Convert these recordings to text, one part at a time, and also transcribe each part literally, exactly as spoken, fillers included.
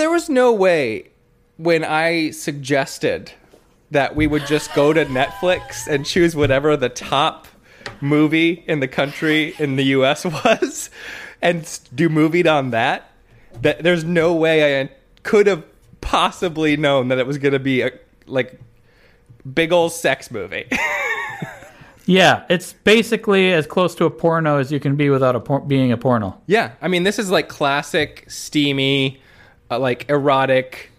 There was no way when I suggested that we would just go to Netflix and choose whatever the top movie in the country in the U S was and do Movieed on that, that there's no way I could have possibly known that it was going to be a like big old sex movie. Yeah, it's basically as close to a porno as you can be without a por- being a porno. Yeah, I mean, this is like classic, steamy, uh, like erotic.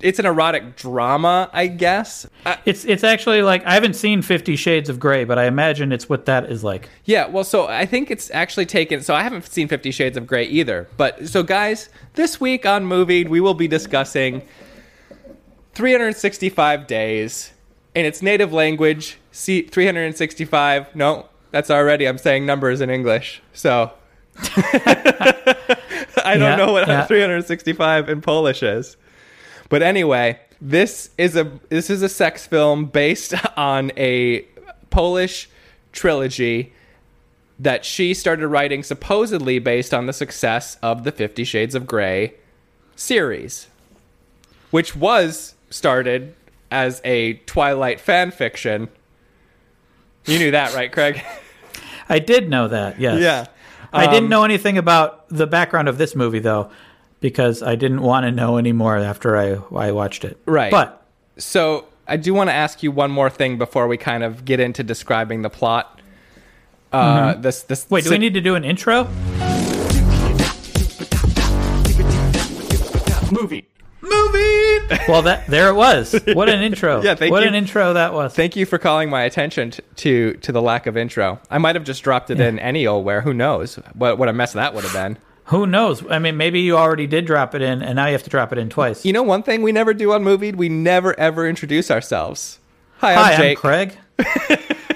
It's an erotic drama, I guess. I, it's it's actually like, I haven't seen Fifty Shades of Grey, but I imagine it's what that is like. Yeah, well, so I think it's actually taken, so I haven't seen Fifty Shades of Grey either. But so guys, this week on Movieed, we will be discussing three hundred sixty-five Days in its native language. See, three hundred sixty-five. No, that's already, I'm saying numbers in English. So I don't yeah, know what yeah. three hundred sixty-five in Polish is. But anyway, this is a this is a sex film based on a Polish trilogy that she started writing supposedly based on the success of the Fifty Shades of Grey series, which was started as a Twilight fan fiction. You knew that, right, Craig? I did know that, yes. Yeah. Um, I didn't know anything about the background of this movie, though, because I didn't want to know anymore after I, I watched it. Right. But so I do want to ask you one more thing before we kind of get into describing the plot. Uh, mm-hmm. This this. Wait, do si- we need to do an intro? Movie. Movie. Well, that there it was. What an intro. Yeah, thank what you. An intro that was. Thank you for calling my attention t- to to the lack of intro. I might have just dropped it yeah. in any old where. Who knows what what a mess that would have been. Who knows? I mean, maybe you already did drop it in, and now you have to drop it in twice. You know, one thing we never do on Movieed, we never ever introduce ourselves. Hi, I'm Hi, Jake. I'm Craig.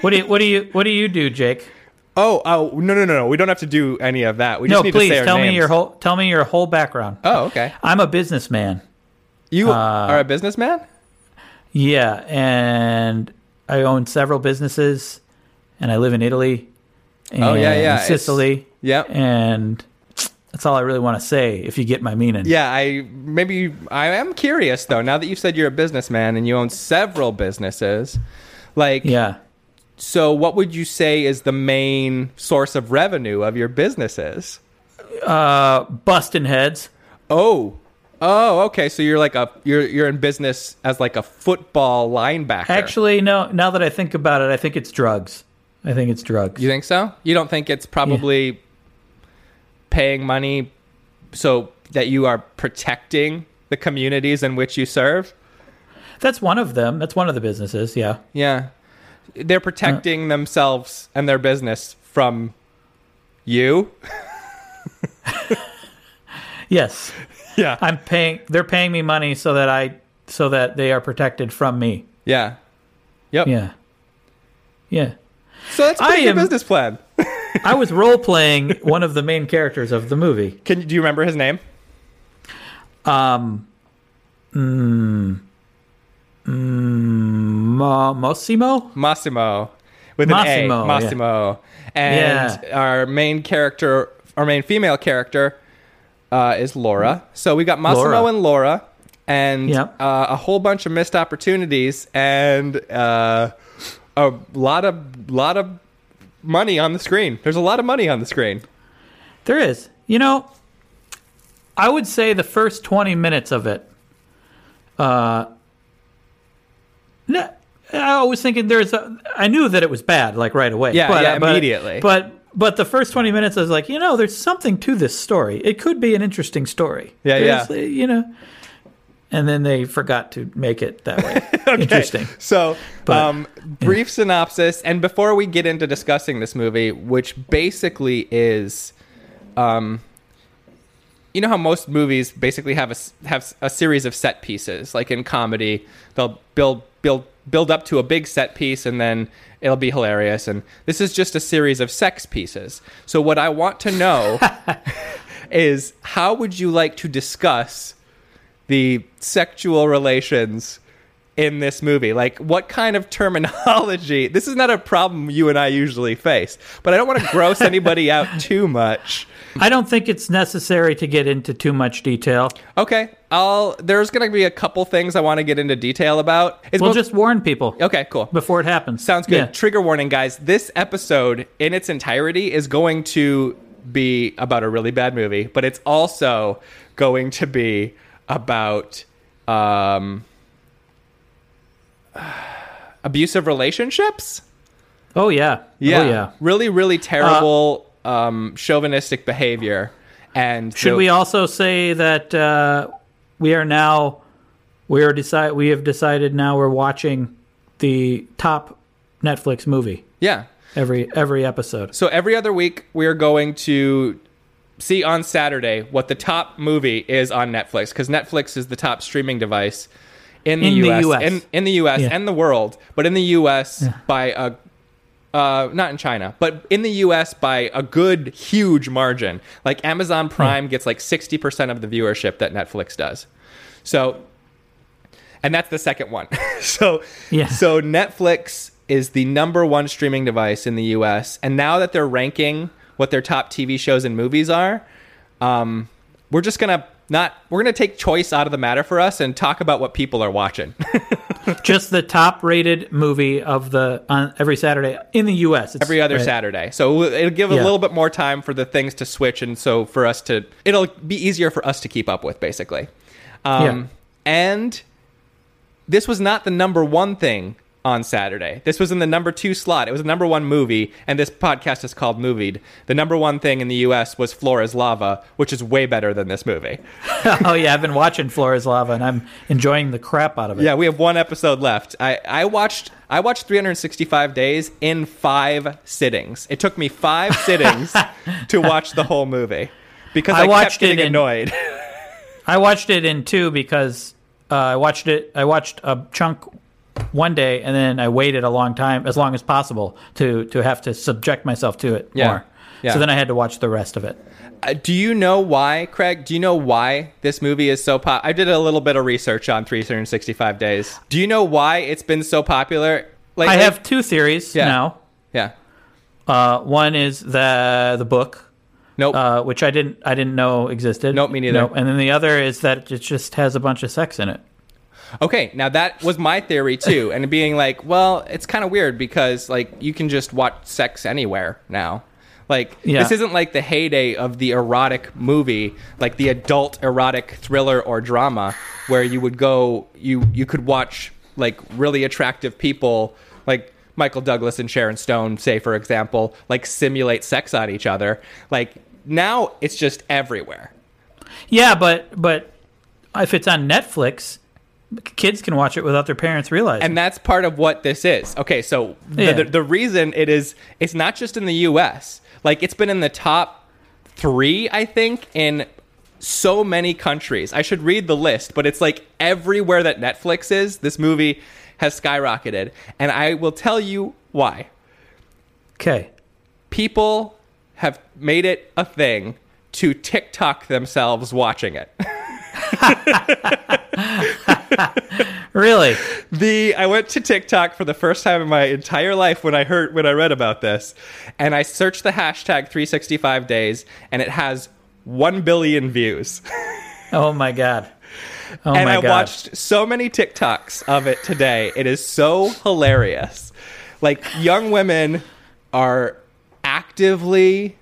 What do you, what do you what do you do, Jake? Oh, oh, no, no, no, no. We don't have to do any of that. We just no, need please, to say our tell names. me your whole tell me your whole background. Oh, okay. I'm a businessman. You uh, are a businessman? Yeah, and I own several businesses, and I live in Italy. And oh yeah, yeah, Sicily. Yep, and. That's all I really want to say, if you get my meaning. Yeah, I maybe I am curious though. Now that you've said you're a businessman and you own several businesses, like yeah. So, what would you say is the main source of revenue of your businesses? Uh, busting heads. Oh, oh, okay. So you're like a you're you're in business as like a football linebacker. Actually, no. Now that I think about it, I think it's drugs. I think it's drugs. You think so? You don't think it's probably. Yeah. Paying money so that you are protecting the communities in which you serve? That's one of them. That's one of the businesses, yeah. Yeah. They're protecting uh, themselves and their business from you? Yes. Yeah. I'm paying they're paying me money so that I so that they are protected from me. Yeah. Yep. Yeah. Yeah. So that's pretty good business plan. I was role-playing one of the main characters of the movie. Can do you remember his name? Um, mm, mm, Ma- Massimo? Massimo. With Massimo, an A. Massimo. Yeah. And yeah. our main character, our main female character uh, is Laura. So we got Massimo Laura. and Laura and yep. uh, a whole bunch of missed opportunities and uh, a lot of... lot of money on the screen. There's a lot of money on the screen. There is. You know, I would say the first twenty minutes of it. Uh, I was thinking there's. A, I knew that it was bad, like right away. Yeah, but, yeah, but, immediately. But but the first twenty minutes, I was like, you know, there's something to this story. It could be an interesting story. Yeah, there's, yeah. You know. And then they forgot to make it that way. Okay. Interesting. So, but, um, brief yeah. synopsis. And before we get into discussing this movie, which basically is, um, you know how most movies basically have a, have a series of set pieces. Like in comedy, they'll build build build up to a big set piece, and then it'll be hilarious. And this is just a series of sex pieces. So what I want to know is, how would you like to discuss the sexual relations in this movie? Like, what kind of terminology? This is not a problem you and I usually face, but I don't want to gross anybody out too much. I don't think it's necessary to get into too much detail. Okay. I'll, there's going to be a couple things I want to get into detail about. It's we'll both, just warn people. Okay, cool. Before it happens. Sounds good. Yeah. Trigger warning, guys. This episode in its entirety is going to be about a really bad movie, but it's also going to be about um, uh, abusive relationships. Oh, yeah. Yeah. Oh, yeah. Really, really terrible uh, um, chauvinistic behavior. And should so- we also say that... Uh, We are now, we are decide. We have decided now we're watching the top Netflix movie. Yeah, every every episode. So every other week we are going to see on Saturday what the top movie is on Netflix, because Netflix is the top streaming device in the in U S. The U S. In, in the U S yeah. and the world, but in the U S yeah. by a. Uh, not in China, but in the U S by a good, huge margin. Like Amazon Prime yeah. gets like sixty percent of the viewership that Netflix does. So, and that's the second one. so, yeah. so Netflix is the number one streaming device in the U S. And now that they're ranking what their top T V shows and movies are, um, we're just going to not, we're going to take choice out of the matter for us and talk about what people are watching. Just the top-rated movie of the on every Saturday in the U S. It's, every other right. Saturday, so it'll give yeah. a little bit more time for the things to switch, and so for us to, it'll be easier for us to keep up with, basically. Um, yeah. And this was not the number one thing on Saturday. This was in the number two slot. It was the number one movie, and this podcast is called Movieed. The number one thing in the U S was Flora's Lava, which is way better than this movie. Oh, yeah. I've been watching Flora's Lava, and I'm enjoying the crap out of it. Yeah, we have one episode left. I, I watched I watched three sixty-five Days in five sittings. It took me five sittings to watch the whole movie, because I, I watched kept getting it in, annoyed. I watched it in two, because uh, I watched it. I watched a chunk one day, and then I waited a long time, as long as possible, to to have to subject myself to it yeah. more. Yeah. So then I had to watch the rest of it. Uh, do you know why, Craig? Do you know why this movie is so pop? I did a little bit of research on three sixty-five Days. Do you know why it's been so popular lately? I have two theories yeah. now. Yeah. Uh, one is the the book. Nope. Uh, which I didn't I didn't know existed. Nope, me neither. Nope. And then the other is that it just has a bunch of sex in it. Okay, now that was my theory too, and being like, well, it's kind of weird because like you can just watch sex anywhere now. Like yeah. this isn't like the heyday of the erotic movie, like the adult erotic thriller or drama, where you would go, you you could watch like really attractive people, like Michael Douglas and Sharon Stone, say for example, like simulate sex on each other. Like now it's just everywhere. Yeah, but but if it's on Netflix, kids can watch it without their parents realizing. And that's part of what this is. Okay, so the, yeah. the, the reason it is, it's not just in the U S. Like, it's been in the top three, I think, in so many countries. I should read the list, but it's like everywhere that Netflix is, this movie has skyrocketed. And I will tell you why. Okay. People have made it a thing to TikTok themselves watching it. Really? The I went to TikTok for the first time in my entire life when I heard when I read about this, and I searched the hashtag three sixty-five days, and it has one billion views. Oh my god! Oh and my I god! And I watched so many TikToks of it today. It is so hilarious. Like young women are actively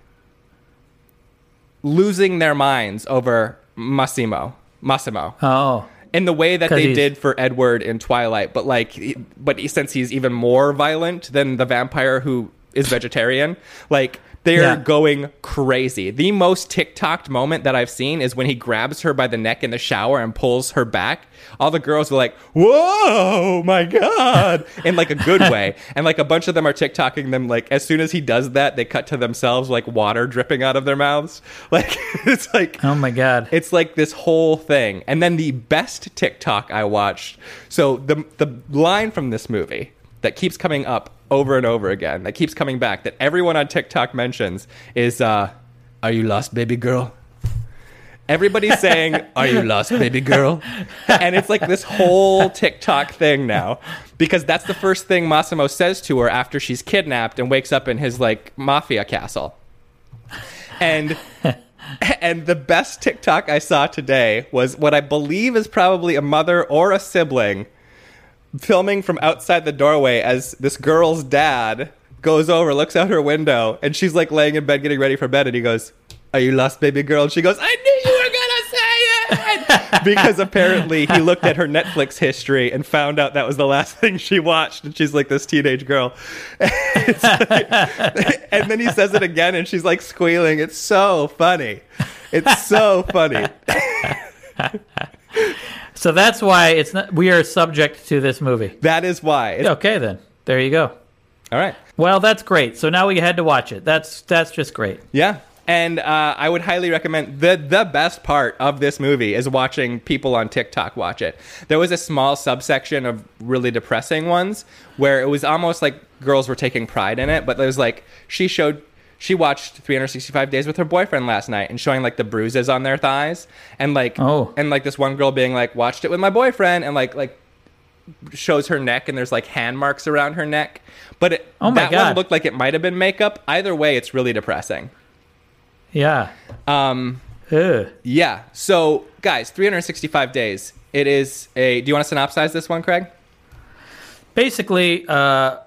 losing their minds over Massimo. Massimo. Oh. In the way that they did for Edward in Twilight, but like, but since he's even more violent than the vampire who is vegetarian, like they're yeah. going crazy. The most TikToked moment that I've seen is when he grabs her by the neck in the shower and pulls her back. All the girls were like, whoa, my God, in like a good way. And like a bunch of them are TikToking them. Like as soon as he does that, they cut to themselves like water dripping out of their mouths. Like it's like, oh my God, it's like this whole thing. And then the best TikTok I watched. So the the line from this movie that keeps coming up over and over again, that keeps coming back, that everyone on TikTok mentions is, uh, are you lost, baby girl? Everybody's saying, "Are you lost, baby girl?" And it's like this whole TikTok thing now, because that's the first thing Massimo says to her after she's kidnapped and wakes up in his like mafia castle. And and the best TikTok I saw today was what I believe is probably a mother or a sibling filming from outside the doorway as this girl's dad goes over, looks out her window, and she's like laying in bed getting ready for bed, and he goes, "Are you lost, baby girl?" And she goes, "I knew you were going to say it!" Because apparently he looked at her Netflix history and found out that was the last thing she watched. And she's like this teenage girl. It's like, and then he says it again and she's like squealing. It's so funny. It's so funny. So that's why it's not, we are subject to this movie. That is why. It's, okay, then. There you go. All right. Well, that's great. So now we had to watch it. That's that's just great. Yeah. And uh, I would highly recommend, the the best part of this movie is watching people on TikTok watch it. There was a small subsection of really depressing ones where it was almost like girls were taking pride in it. But there was like, she showed, she watched three sixty-five Days with her boyfriend last night and showing like the bruises on their thighs. And like, oh. and like this one girl being like, watched it with my boyfriend, and like, like shows her neck and there's like hand marks around her neck. But it, oh my that God. one looked like it might have been makeup. Either way, it's really depressing. Yeah. Um, yeah. So, guys, three sixty-five days. It is a... Do you want to synopsize this one, Craig? Basically, uh,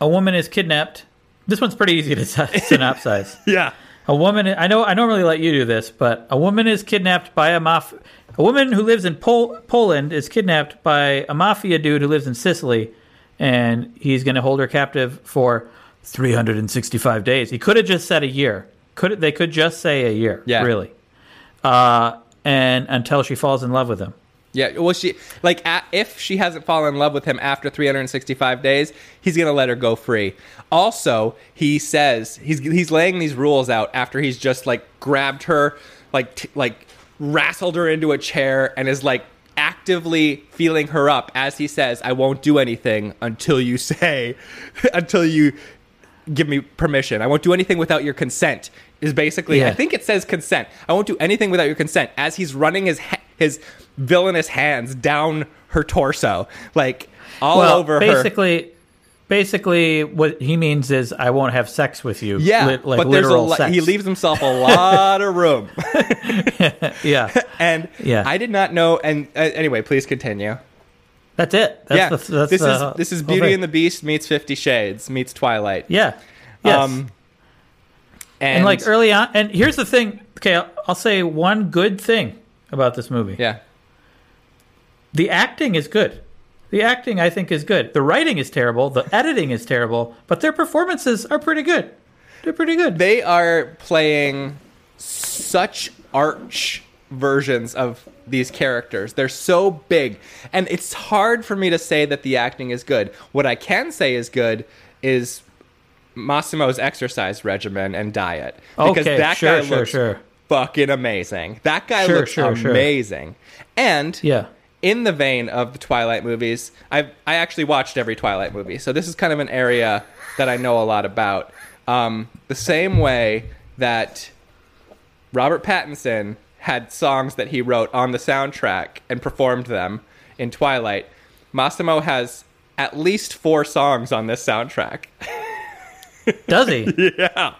a woman is kidnapped. This one's pretty easy to synopsize. Yeah. A woman... I know. I normally let you do this, but a woman is kidnapped by a maf... A woman who lives in Pol- Poland is kidnapped by a mafia dude who lives in Sicily, and he's going to hold her captive for three sixty-five days. He could have just said a year. Could they could just say a year, yeah. really, uh, and until she falls in love with him. Yeah, well, she like at, if she hasn't fallen in love with him after three sixty-five days, he's gonna let her go free. Also, he says he's he's laying these rules out after he's just like grabbed her, like t- like wrestled her into a chair, and is like actively feeling her up as he says, "I won't do anything until you say, until you." give me permission. I won't do anything without your consent is basically, yeah. I think it says consent. I won't do anything without your consent as he's running his, ha- his villainous hands down her torso, like all well, over basically, her. Basically what he means is I won't have sex with you. Yeah. Li- like but literal there's a lo- he leaves himself a lot of room. yeah. And yeah. I did not know. And uh, anyway, please continue. That's it. That's yeah, the, that's this the, is this is Beauty and the Beast meets Fifty Shades meets Twilight. Yeah, yes. Um, and, and like early on, and here's the thing. Okay, I'll, I'll say one good thing about this movie. Yeah, the acting is good. The acting, I think, is good. The writing is terrible. The editing is terrible. But their performances are pretty good. They're pretty good. They are playing such arch versions of these characters. They're so big, and it's hard for me to say that the acting is good. What I can say is good is Massimo's exercise regimen and diet, because okay, that sure, guy sure, looks sure. fucking amazing. That guy sure, looks sure, amazing. Sure. And yeah, in the vein of the Twilight movies, I've I actually watched every Twilight movie, so this is kind of an area that I know a lot about. Um, the same way that Robert Pattinson had songs that he wrote on the soundtrack and performed them in Twilight, Massimo has at least four songs on this soundtrack. Does he? Yeah.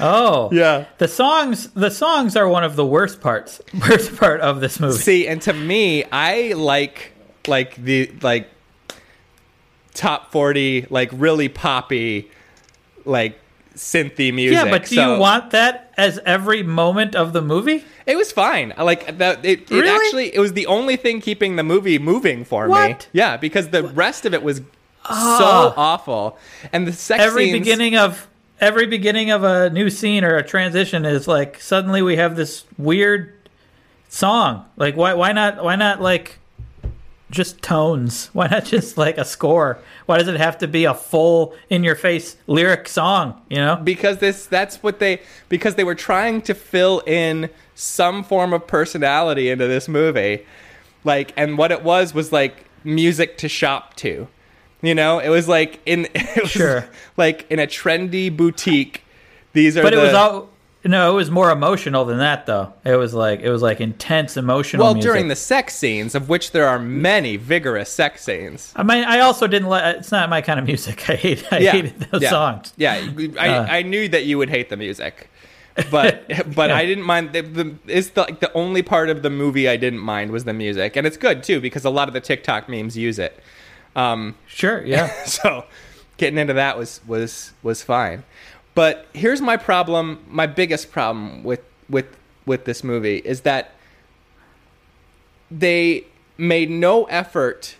Oh. Yeah. The songs the songs are one of the worst parts. Worst part of this movie. See, and to me, I like like the like top forty, like really poppy, like synthy music. Yeah, but do so, you want that as every moment of the movie? It was fine. Like that. It, really? it actually, it was the only thing keeping the movie moving for what? me. Yeah, because the what? rest of it was oh. so awful. And the sex every scenes, beginning of every beginning of a new scene or a transition is like suddenly we have this weird song. Like why? Why not? Why not like just tones? Why not just like a score? Why does it have to be a full in your face lyric song, you know? Because this that's what they because they were trying to fill in some form of personality into this movie. Like, and what it was was like music to shop to. You know, it was like in it was sure. like in a trendy boutique. These are But the, it was all No, it was more emotional than that, though. It was like it was like intense emotional. Well, music. During the sex scenes, of which there are many vigorous sex scenes. I mean, I also didn't like. It's not my kind of music. I hate. I yeah. hated those yeah. songs. Yeah, I, uh, I knew that you would hate the music, but but yeah. I didn't mind. The, the, it's the, like the only part of the movie I didn't mind was the music, and it's good too because a lot of the TikTok memes use it. Um, sure. Yeah. So getting into that was was was fine. But here's my problem, my biggest problem with, with with this movie is that they made no effort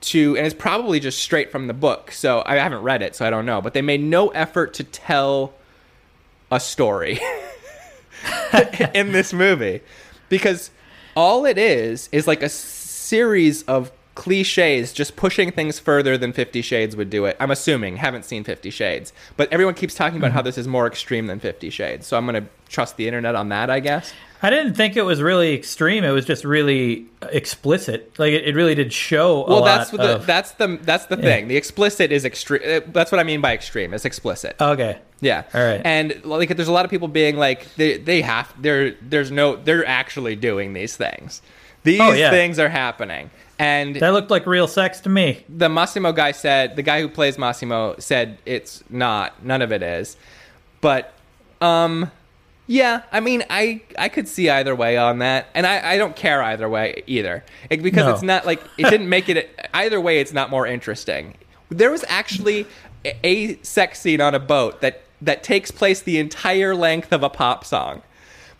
to, and it's probably just straight from the book, so I haven't read it, so I don't know, but they made no effort to tell a story in this movie. Because all it is is like a series of cliches, just pushing things further than Fifty Shades would do it. I'm assuming, haven't seen Fifty Shades, but everyone keeps talking about mm-hmm. how this is more extreme than Fifty Shades. So I'm going to trust the internet on that, I guess. I didn't think it was really extreme. It was just really explicit. Like it, it really did show. Well, a that's lot the of, that's the that's the yeah. thing. The explicit is extreme. That's what I mean by extreme. It's explicit. Okay. Yeah. All right. And like, there's a lot of people being like, they they have they're there's no they're actually doing these things. These oh, yeah. things are happening. And that looked like real sex to me. The Massimo guy said, the guy who plays Massimo said it's not. None of it is. But, um, yeah, I mean, I, I could see either way on that. And I, I don't care either way either. It, because no. it's not like, it didn't make it, either way, it's not more interesting. There was actually a sex scene on a boat that, that takes place the entire length of a pop song.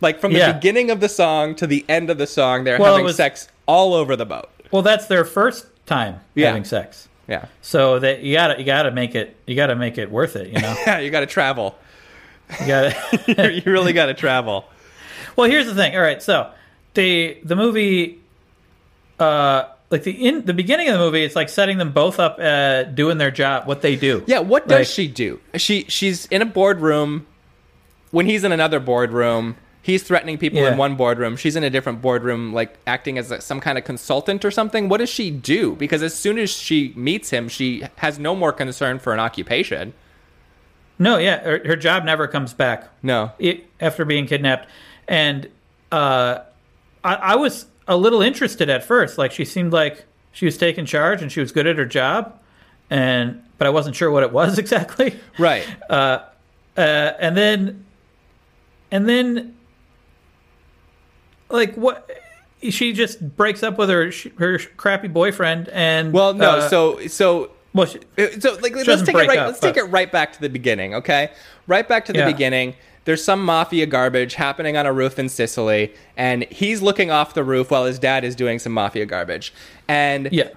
Like from the yeah. beginning of the song to the end of the song, they're well, having was- sex all over the boat. Well, that's their first time yeah. having sex. Yeah. So that you gotta you gotta make it you gotta make it worth it. You know. Yeah. You gotta travel. You gotta. You really gotta travel. Well, here's the thing. All right. So the the movie, uh, like the in the beginning of the movie, it's like setting them both up, uh, doing their job, what they do. Yeah. What does like, she do? She she's in a boardroom. When he's in another boardroom. He's threatening people yeah. in one boardroom. She's in a different boardroom, like acting as a, some kind of consultant or something. What does she do? Because as soon as she meets him, she has no more concern for an occupation. No, yeah. Her, her job never comes back. No. It, after being kidnapped. And uh, I, I was a little interested at first. Like, she seemed like she was taking charge and she was good at her job. And but I wasn't sure what it was exactly. Right. Uh, uh, and then... And then... Like what? She just breaks up with her her crappy boyfriend, and well, no, uh, so so well, she, so like let's take it right. Up, let's but... take it right back to the beginning, okay? Right back to the yeah. beginning. There's some mafia garbage happening on a roof in Sicily, and he's looking off the roof while his dad is doing some mafia garbage, and yeah,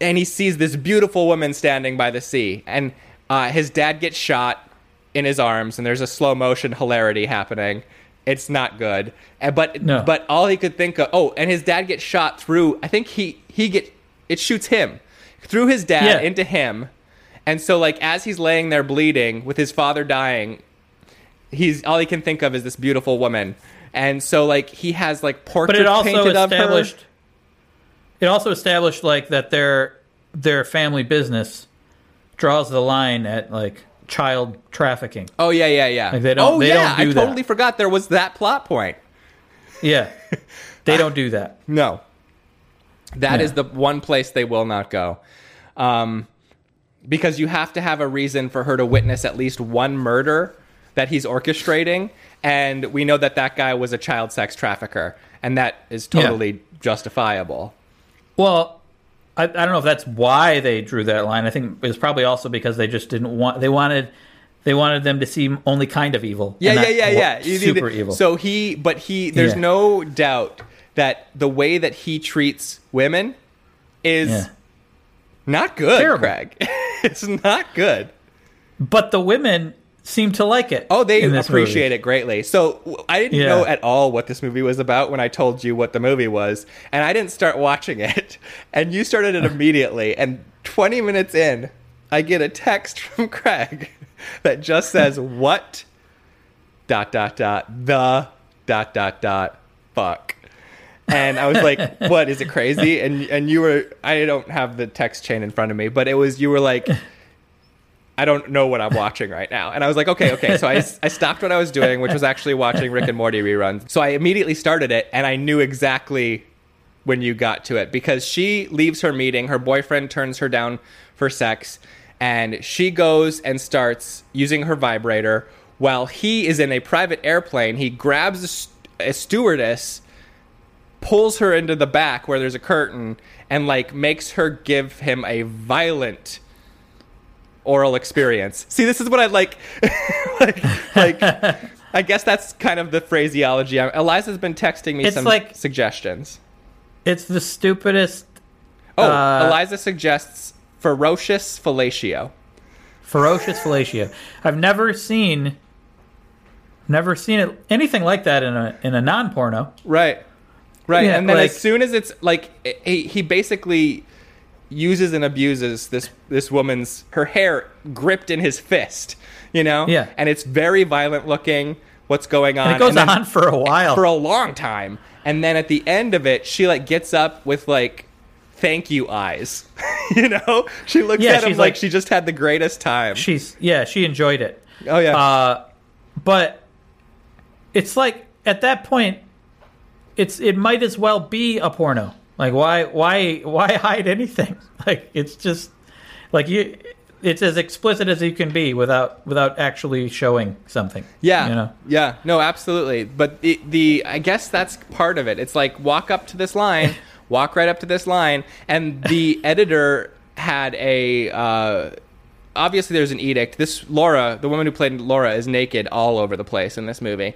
and he sees this beautiful woman standing by the sea, and uh, his dad gets shot in his arms, and there's a slow motion hilarity happening. It's not good, but no. but all he could think of. Oh, and his dad gets shot through. I think he he get it shoots him through his dad yeah. into him, and so like as he's laying there bleeding with his father dying, he's all he can think of is this beautiful woman, and so like he has like portrait but it also painted established, of her. It also established like that their their family business draws the line at like. Child trafficking. Oh yeah, yeah, yeah. Like they don't. Oh they yeah, don't do I totally that. Forgot there was that plot point. Yeah, they don't do that. No, that yeah. is the one place they will not go, um, because you have to have a reason for her to witness at least one murder that he's orchestrating, and we know that that guy was a child sex trafficker, and that is totally yeah. justifiable. Well. I, I don't know if that's why they drew that line. I think it was probably also because they just didn't want they wanted they wanted them to seem only kind of evil. Yeah, yeah, yeah, yeah. Super evil. So he, but he, there's yeah. no doubt that the way that he treats women is yeah. not good. Terrible. Craig. It's not good. But the women seem to like it. Oh, they appreciate movie. It greatly. So I didn't yeah. know at all what this movie was about when I told you what the movie was, and I didn't start watching it, and you started it immediately, and twenty minutes in, I get a text from Craig that just says, what, dot, dot, dot, the, dot, dot, dot, fuck. And I was like, what, is it crazy? And and you were, I don't have the text chain in front of me, but it was, you were like... I don't know what I'm watching right now. And I was like, okay, okay. So I, I stopped what I was doing, which was actually watching Rick and Morty reruns. So I immediately started it, and I knew exactly when you got to it, because she leaves her meeting, her boyfriend turns her down for sex, and she goes and starts using her vibrator while he is in a private airplane. He grabs a, st- a stewardess, pulls her into the back where there's a curtain, and like makes her give him a violent oral experience. See, this is what I like. like, like, I guess that's kind of the phraseology. I'm, Eliza's been texting me it's some like, suggestions. It's the stupidest. Oh, uh, Eliza suggests ferocious fellatio. Ferocious fellatio. I've never seen, never seen it, anything like that in a in a non-porno. Right, right. Yeah, and then like, as soon as it's like, he, he basically uses and abuses this this woman's her hair gripped in his fist, you know. Yeah. And it's very violent looking. What's going on? And it goes and on for a while, for a long time. And then at the end of it, she like gets up with like thank you eyes. You know? She looks yeah, at him like, like she just had the greatest time. She's yeah, she enjoyed it. Oh yeah. Uh, but it's like at that point it's it might as well be a porno. Like why why why hide anything? Like it's just like you it's as explicit as you can be without without actually showing something. Yeah, you know? Yeah, no, absolutely. But the, the I guess that's part of it. It's like walk up to this line, walk right up to this line, and the editor had a uh, obviously there's an edict. This Laura, the woman who played Laura, is naked all over the place in this movie,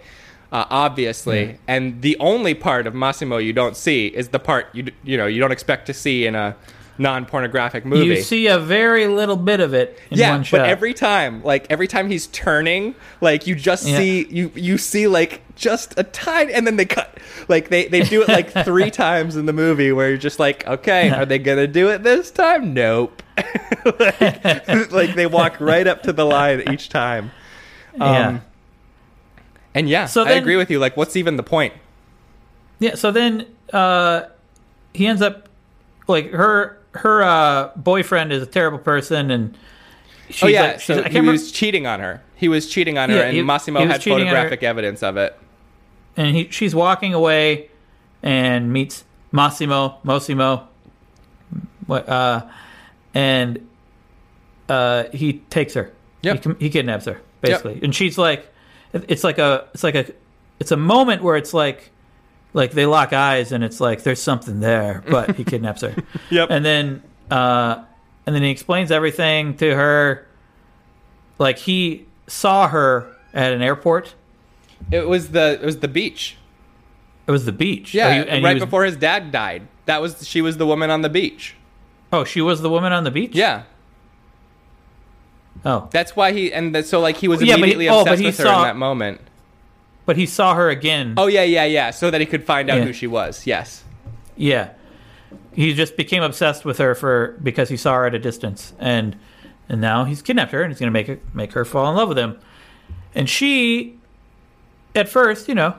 uh, obviously. Mm. And the only part of Massimo you don't see is the part you you know you don't expect to see in a non-pornographic movie. You see a very little bit of it in yeah, one shot. Yeah, but every time, like every time he's turning, like you just yeah. see you you see like just a tiny, and then they cut. Like they they do it like three times in the movie, where you're just like, okay, are they gonna do it this time? Nope. like, like they walk right up to the line each time. Um, yeah. And yeah, so then, I agree with you. Like, what's even the point? Yeah. So then uh, he ends up like her. Her uh, boyfriend is a terrible person, and she's oh yeah, like, she's, so I he remember. was cheating on her. He was cheating on her, yeah, and he, Massimo he had photographic evidence of it. And he, she's walking away, and meets Massimo, Massimo, what? Uh, and uh, he takes her. Yep. He, he kidnaps her basically, yep. And she's like, it's like a, it's like a, it's a moment where it's like. Like, they lock eyes, and it's like, there's something there, but he kidnaps her. Yep. And then uh, and then he explains everything to her. Like, he saw her at an airport. It was the it was the beach. It was the beach. Yeah, oh, you, and right was, before his dad died. That was She was the woman on the beach. Oh, she was the woman on the beach? Yeah. Oh. That's why he... And the, so, like, he was yeah, immediately he, obsessed oh, with her saw, in that moment. But he saw her again. Oh, yeah, yeah, yeah. So that he could find out yeah. who she was. Yes. Yeah. He just became obsessed with her for because he saw her at a distance. And and now he's kidnapped her, and he's going to make her, make her fall in love with him. And she, at first, you know,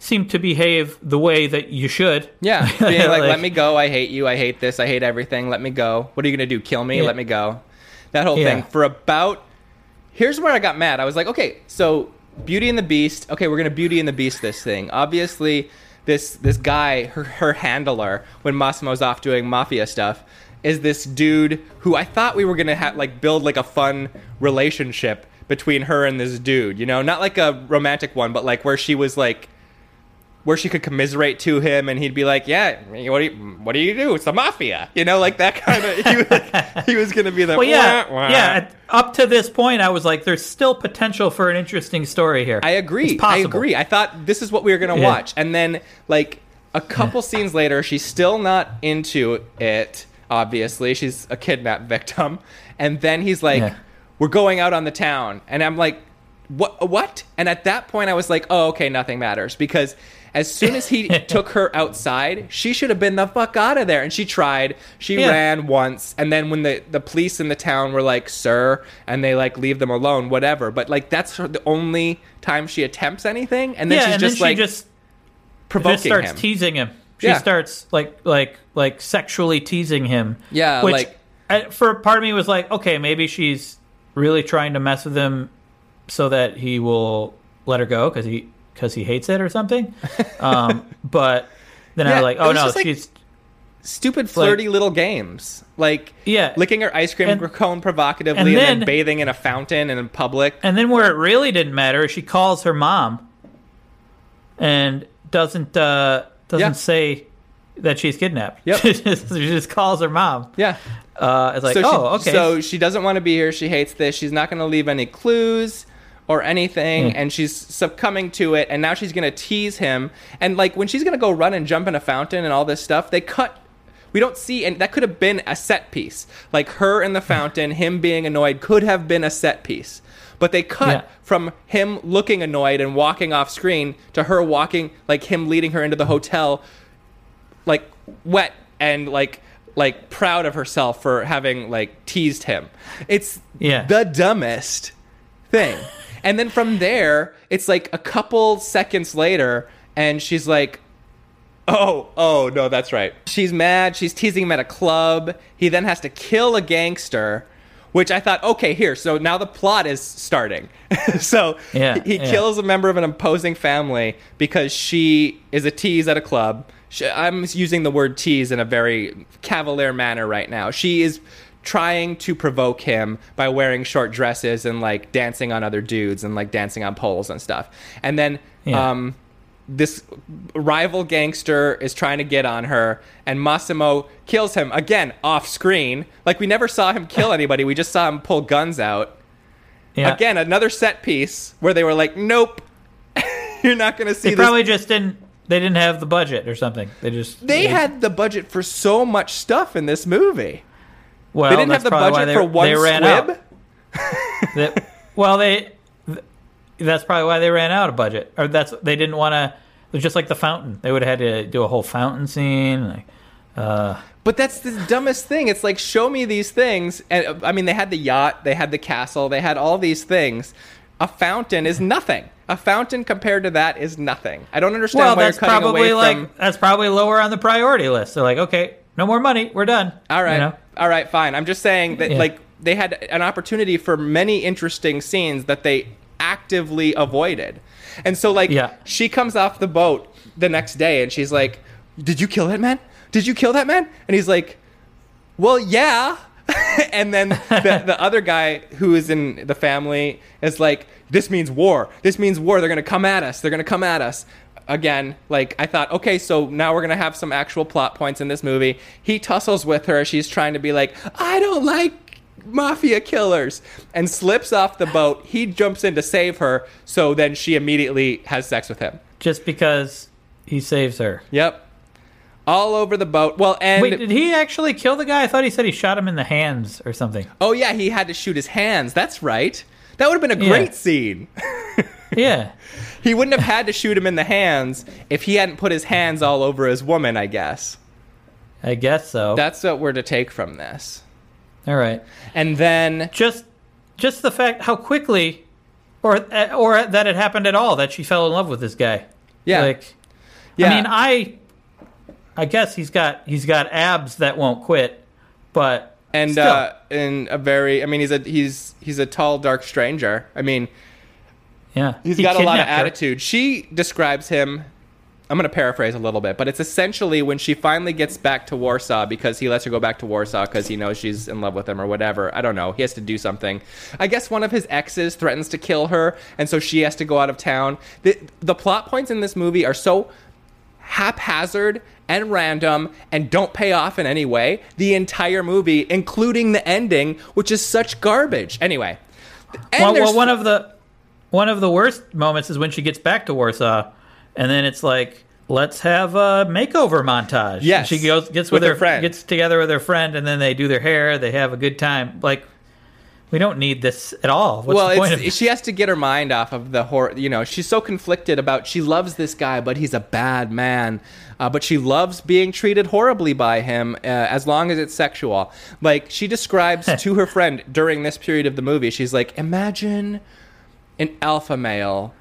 seemed to behave the way that you should. Yeah. Being like, like, let me go. I hate you. I hate this. I hate everything. Let me go. What are you going to do? Kill me? Yeah. Let me go. That whole yeah. thing. For about... Here's where I got mad. I was like, okay, so... Beauty and the Beast. Okay, we're going to Beauty and the Beast this thing. Obviously, this this guy, her, her handler, when Massimo's off doing mafia stuff, is this dude who I thought we were going to have like build like a fun relationship between her and this dude. You know, not like a romantic one, but like where she was like, where she could commiserate to him, and he'd be like, "Yeah, what do you, what do you do? It's the mafia, you know, like that kind of." He was, like, he was going to be the well, yeah, wah, wah. yeah. Up to this point, I was like, "There's still potential for an interesting story here." I agree. I agree. I thought this is what we were going to yeah. watch, and then like a couple yeah. scenes later, she's still not into it. Obviously, she's a kidnap victim, and then he's like, yeah. "We're going out on the town," and I'm like, "What? What?" And at that point, I was like, "Oh, okay, nothing matters," because. As soon as he took her outside, she should have been the fuck out of there. And she tried. She yeah. ran once. And then when the, the police in the town were like, sir, and they like leave them alone, whatever. But like that's her, the only time she attempts anything. And then yeah, she's and just then like she just, provoking just starts him. teasing him. She yeah. starts like like like sexually teasing him. Yeah. Which like, I, for part of me was like, okay, maybe she's really trying to mess with him so that he will let her go because he because he hates it or something. Um, but then yeah, I was like, oh no, just, she's like, stupid flirty like, little games, like yeah, licking her ice cream and, cone provocatively, and, and then, then bathing in a fountain and in public. And then where it really didn't matter, she calls her mom and doesn't uh, doesn't yeah. say that she's kidnapped. Yep. she, just, she just calls her mom. Yeah. Uh, it's like, so oh, she, okay. So she doesn't want to be here. She hates this. She's not going to leave any clues or anything. Mm. And she's succumbing to it. And now she's going to tease him. And like when she's going to go run and jump in a fountain and all this stuff, they cut. We don't see. And that could have been a set piece. Like her in the fountain, him being annoyed could have been a set piece. But they cut yeah. from him looking annoyed and walking off screen to her walking, like him leading her into the hotel, like wet and like like proud of herself for having like teased him. It's yeah. the dumbest thing. And then from there, it's like a couple seconds later, and she's like, oh, oh, no, that's right. She's mad. She's teasing him at a club. He then has to kill a gangster, which I thought, okay, here. So now the plot is starting. so yeah, he yeah. kills a member of an opposing family because she is a tease at a club. I'm using the word tease in a very cavalier manner right now. She is trying to provoke him by wearing short dresses and like dancing on other dudes and like dancing on poles and stuff. And then yeah. um, this rival gangster is trying to get on her, and Massimo kills him again off screen. Like we never saw him kill anybody. We just saw him pull guns out. Yeah. Again, another set piece where they were like, nope, you're not going to see they this. They probably just didn't. They didn't have the budget or something. They just they, they had the budget for so much stuff in this movie. Well, they didn't have the budget they, for one they ran squib. Out. they, well, they that's probably why they ran out of budget, or that's they didn't want to. It was just like the fountain. They would have had to do a whole fountain scene. Like, uh, but that's the dumbest thing. It's like show me these things, and I mean they had the yacht, they had the castle, they had all these things. A fountain is nothing. A fountain compared to that is nothing. I don't understand well, why you're cutting away from... Like, that's probably lower on the priority list. They're like, okay, no more money. We're done. All right. You know? All right, fine. I'm just saying that yeah. like they had an opportunity for many interesting scenes that they actively avoided. And so like yeah. she comes off the boat the next day and she's like, did you kill that man? Did you kill that man? And he's like, well, yeah. And then the, the other guy who is in the family is like, this means war. This means war. They're going to come at us. They're going to come at us. Again, like I thought, okay, so now we're going to have some actual plot points in this movie. He tussles with her. She's trying to be like, I don't like mafia killers, and slips off the boat. He jumps in to save her. So then she immediately has sex with him. Just because he saves her. Yep. All over the boat. Well, and wait, did he actually kill the guy? I thought he said he shot him in the hands or something. Oh, yeah, he had to shoot his hands. That's right. That would have been a great yeah. scene. yeah. He wouldn't have had to shoot him in the hands if he hadn't put his hands all over his woman, I guess. I guess so. That's what we're to take from this. All right. And then... Just just the fact how quickly, or or that it happened at all, that she fell in love with this guy. Yeah. Like, yeah. I mean, I... I guess he's got he's got abs that won't quit, but and still. uh in a very I mean he's a he's he's a tall dark stranger. I mean, yeah, he's he got a lot of attitude. Her. She describes him. I'm going to paraphrase a little bit, but it's essentially when she finally gets back to Warsaw because he lets her go back to Warsaw because he knows she's in love with him or whatever. I don't know. He has to do something. I guess one of his exes threatens to kill her, and so she has to go out of town. The the plot points in this movie are so haphazard and random and don't pay off in any way the entire movie, including the ending, which is such garbage. Anyway, well, well one of the one of the worst moments is when she gets back to Warsaw, and then it's like, let's have a makeover montage. Yes, and she goes gets with, with her, her friend, gets together with her friend, and then they do their hair, they have a good time. Like, we don't need this at all. What's well, the point it's, of she has to get her mind off of the horror. You know, she's so conflicted about she loves this guy, but he's a bad man. Uh, but she loves being treated horribly by him, uh, as long as it's sexual. Like she describes to her friend during this period of the movie, she's like, imagine an alpha male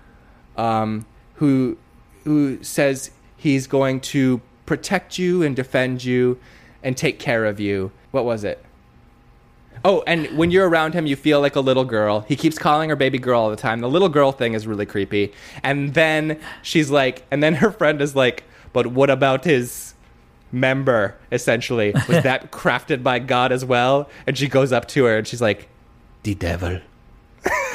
um, who who says he's going to protect you and defend you and take care of you. What was it? Oh, and when you're around him, you feel like a little girl. He keeps calling her baby girl all the time. The little girl thing is really creepy. And then she's like, and then her friend is like, but what about his member, essentially? Was that crafted by God as well? And she goes up to her and she's like, the devil.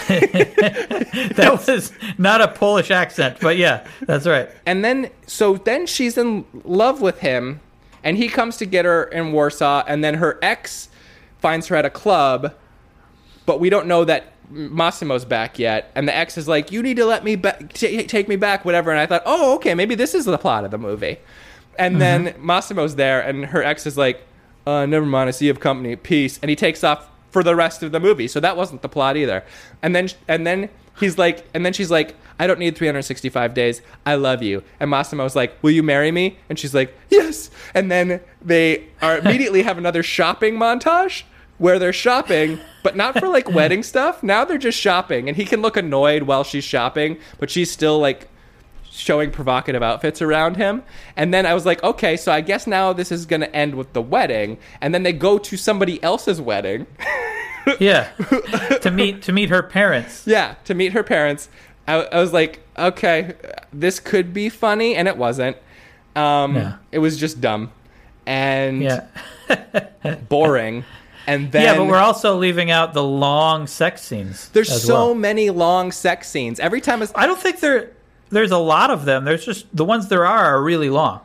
That was not a Polish accent, but yeah, that's right. And then, so then she's in love with him, and he comes to get her in Warsaw, and then her ex finds her at a club, but we don't know that Massimo's back yet, and the ex is like, you need to let me back, t- take me back, whatever. And I thought, oh, okay, maybe this is the plot of the movie. And mm-hmm. then Massimo's there, and her ex is like, uh, never mind, I see you have company, peace. And he takes off for the rest of the movie, so that wasn't the plot either. And then, and then he's like, and then she's like, I don't need three hundred sixty-five days, I love you. And Massimo's like, will you marry me? And she's like, yes. And then they are immediately have another shopping montage where they're shopping, but not for like wedding stuff. Now they're just shopping, and he can look annoyed while she's shopping, but she's still like showing provocative outfits around him. And then I was like, okay, so I guess now this is going to end with the wedding. And then they go to somebody else's wedding. Yeah. To meet, to meet her parents. Yeah. To meet her parents. I, I was like, okay, this could be funny. And it wasn't. Um, no. It was just dumb and yeah. boring. And then, yeah, but we're also leaving out the long sex scenes. There's so well. many long sex scenes. Every time it's, I don't think there, there's a lot of them. There's just the ones there are are really long.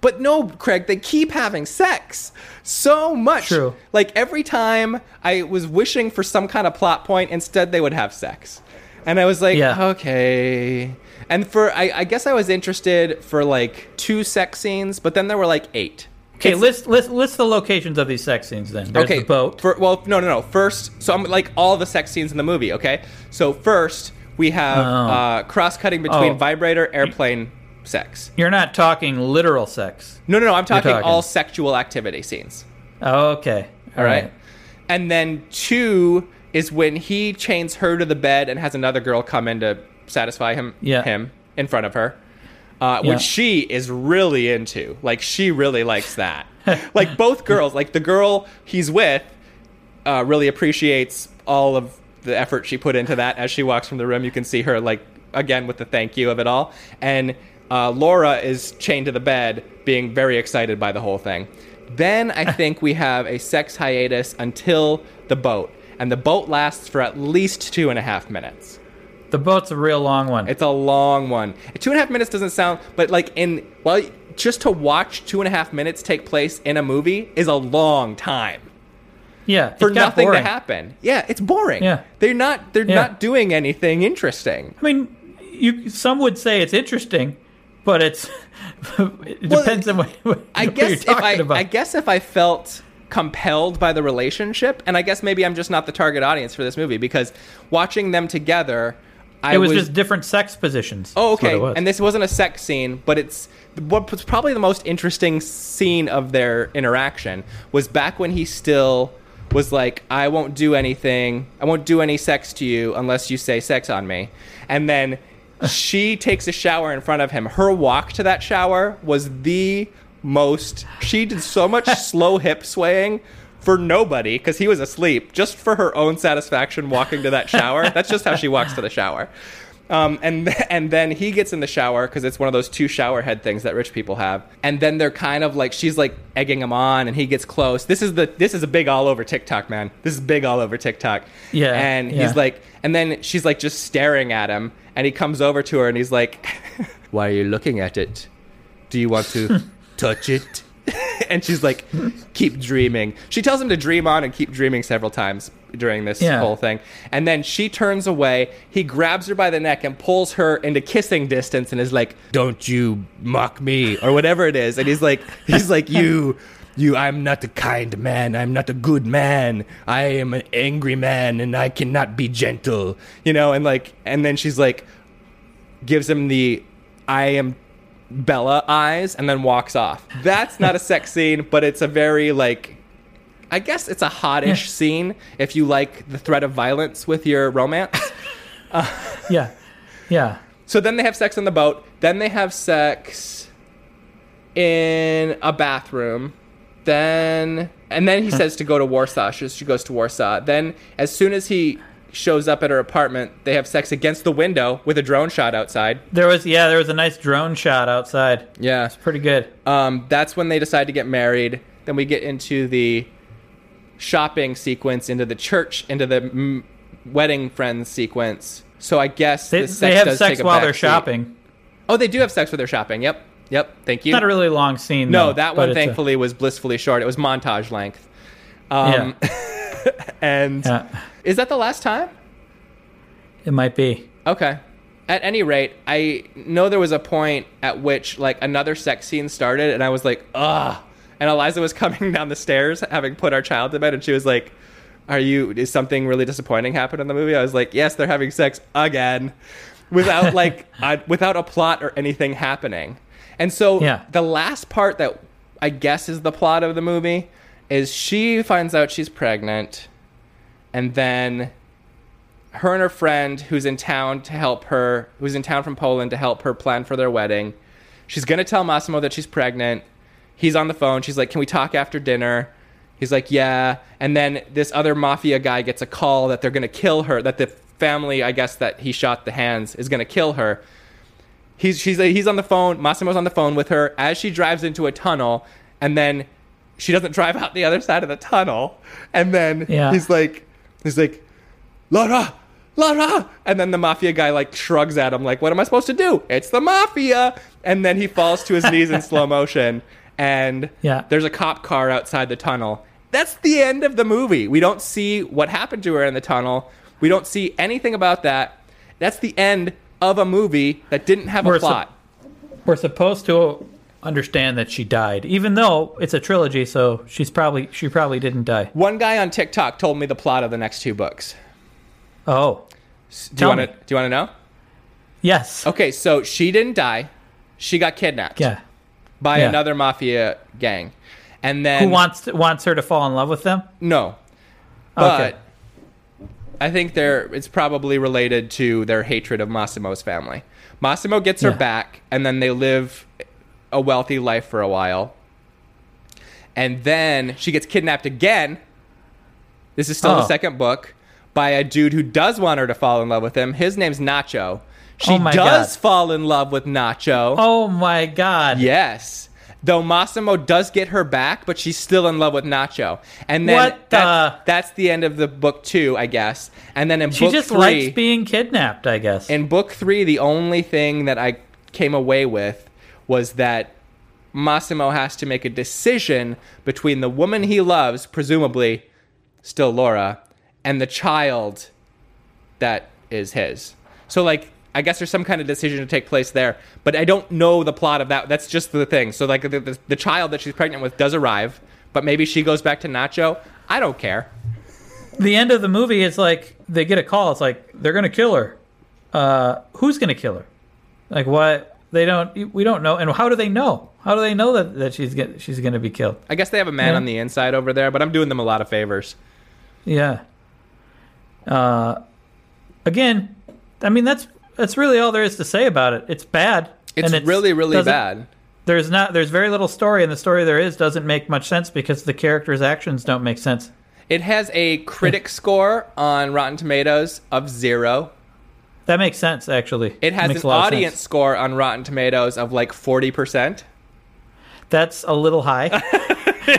But no, Craig, they keep having sex so much. True. Like every time I was wishing for some kind of plot point, instead they would have sex, and I was like, yeah. okay. And for I, I guess I was interested for like two sex scenes, but then there were like eight. Okay, it's, list list list the locations of these sex scenes then. There's okay, the boat. For, well, no, no, no. First, so I'm like all the sex scenes in the movie, okay? So first, we have oh. uh, cross-cutting between oh. vibrator, airplane sex. You're not talking literal sex. No, no, no. I'm talking, talking. all sexual activity scenes. Oh, okay. All, all right. right. And then two is when he chains her to the bed and has another girl come in to satisfy him, yeah. him in front of her. Uh, yeah. Which she is really into. Like, she really likes that. Like, both girls. Like, the girl he's with uh, really appreciates all of the effort she put into that. As she walks from the room, you can see her, like, again, with the thank you of it all. And uh, Laura is chained to the bed, being very excited by the whole thing. Then I think we have a sex hiatus until the boat. And the boat lasts for at least two and a half minutes. The boat's a real long one. It's a long one. Two and a half minutes doesn't sound, but like in, well, just to watch two and a half minutes take place in a movie is a long time. Yeah. For nothing to happen. Yeah, it's boring. Yeah. They're not, they're yeah. not doing anything interesting. I mean, you, some would say it's interesting, but it's, it well, depends on what, what, I guess what you're talking if I, about. I guess if I felt compelled by the relationship, and I guess maybe I'm just not the target audience for this movie, because watching them together, I it was, was just different sex positions. Oh, okay. And this wasn't a sex scene, but it's what's probably the most interesting scene of their interaction was back when he still was like, I won't do anything. I won't do any sex to you unless you say sex on me. And then she takes a shower in front of him. Her walk to that shower was the most. She did so much slow hip swaying. For nobody, because he was asleep, just for her own satisfaction walking to that shower. That's just how she walks to the shower. Um, and th- and then he gets in the shower, because it's one of those two shower head things that rich people have. And then they're kind of like, she's like egging him on, and he gets close. This is the this is a big all over TikTok, man. This is big all over TikTok. Yeah. And yeah. he's like, and then she's like just staring at him, and he comes over to her, and he's like, why are you looking at it? Do you want to touch it? And she's like, keep dreaming. She tells him to dream on and keep dreaming several times during this yeah. whole thing. And then she turns away. He grabs her by the neck and pulls her into kissing distance and is like, don't you mock me, or whatever it is. And he's like, he's like, you, you, I'm not a kind man. I'm not a good man. I am an angry man, and I cannot be gentle, you know? And like, and then she's like, gives him the, I am Bella eyes, and then walks off. That's not a sex scene, but it's a very like, I guess it's a hottish yeah. scene if you like the threat of violence with your romance. Uh, yeah, yeah. So then they have sex on the boat. Then they have sex in a bathroom. Then, and then he says to go to Warsaw. She, she goes to Warsaw. Then, as soon as he shows up at her apartment, they have sex against the window with a drone shot outside. There was, yeah, there was a nice drone shot outside. Yeah. It's pretty good. Um, that's when they decide to get married. Then we get into the shopping sequence, into the church, into the m- wedding friends sequence. So I guess they, the sex they have does sex take while they're seat. shopping. Oh, they do have sex while they're shopping. Yep. Yep. Thank you. Not a really long scene. No, though, that one thankfully a... was blissfully short. It was montage length. Um, yeah. and yeah. Is that the last time? It might be. Okay. At any rate, I know there was a point at which like another sex scene started, and I was like, ugh. And Eliza was coming down the stairs, having put our child to bed, and she was like, "Are you? Is something really disappointing happened in the movie?" I was like, "Yes, they're having sex again," without like uh, without a plot or anything happening. And so yeah. the last part that I guess is the plot of the movie is she finds out she's pregnant, and then her and her friend who's in town to help her, who's in town from Poland to help her plan for their wedding. She's going to tell Massimo that she's pregnant. He's on the phone. She's like, "Can we talk after dinner?" He's like, "Yeah." And then this other mafia guy gets a call that they're going to kill her, that the family, I guess, that he shot the hands is going to kill her. He's she's he's on the phone. Massimo's on the phone with her as she drives into a tunnel, and then she doesn't drive out the other side of the tunnel. And then yeah. he's like, he's like, "Laura, Laura!" And then the mafia guy like shrugs at him, like, "What am I supposed to do? It's the mafia!" And then he falls to his knees in slow motion. And yeah. there's a cop car outside the tunnel. That's the end of the movie. We don't see what happened to her in the tunnel. We don't see anything about that. That's the end of a movie that didn't have a we're plot. Su- we're supposed to understand that she died, even though it's a trilogy, so she's probably she probably didn't die. One guy on TikTok told me the plot of the next two books. Oh. Do Tell you want to do you want to know? Yes. Okay, so she didn't die. She got kidnapped. Yeah. By yeah. another mafia gang. And then who wants to, wants her to fall in love with them? No. But okay. I think they're, it's probably related to their hatred of Massimo's family. Massimo gets her yeah. back, and then they live a wealthy life for a while. And then she gets kidnapped again. This is still oh. the second book, by a dude who does want her to fall in love with him. His name's Nacho. She oh does God. fall in love with Nacho. Oh, my God. Yes. Though Massimo does get her back, but she's still in love with Nacho. And then what the... that, that's the end of the book two, I guess. And then in she book three... She just likes being kidnapped, I guess. In book three, the only thing that I came away with was that Massimo has to make a decision between the woman he loves, presumably still Laura, and the child that is his. So, like... I guess there's some kind of decision to take place there, but I don't know the plot of that. That's just the thing. So, like, the, the, the child that she's pregnant with does arrive, but maybe she goes back to Nacho. I don't care. The end of the movie is, like, they get a call. It's like, they're going to kill her. Uh, who's going to kill her? Like, what? They don't... We don't know. And how do they know? How do they know that, that she's get, she's going to be killed? I guess they have a man yeah. on the inside over there, but I'm doing them a lot of favors. Yeah. Uh, again, I mean, that's... That's really all there is to say about it. It's bad. It's, and it's really, really bad. There's not. There's very little story, and the story there is doesn't make much sense because the characters' actions don't make sense. It has a critic score on Rotten Tomatoes of zero. That makes sense, actually. It has an audience score on Rotten Tomatoes of like forty percent. That's a little high.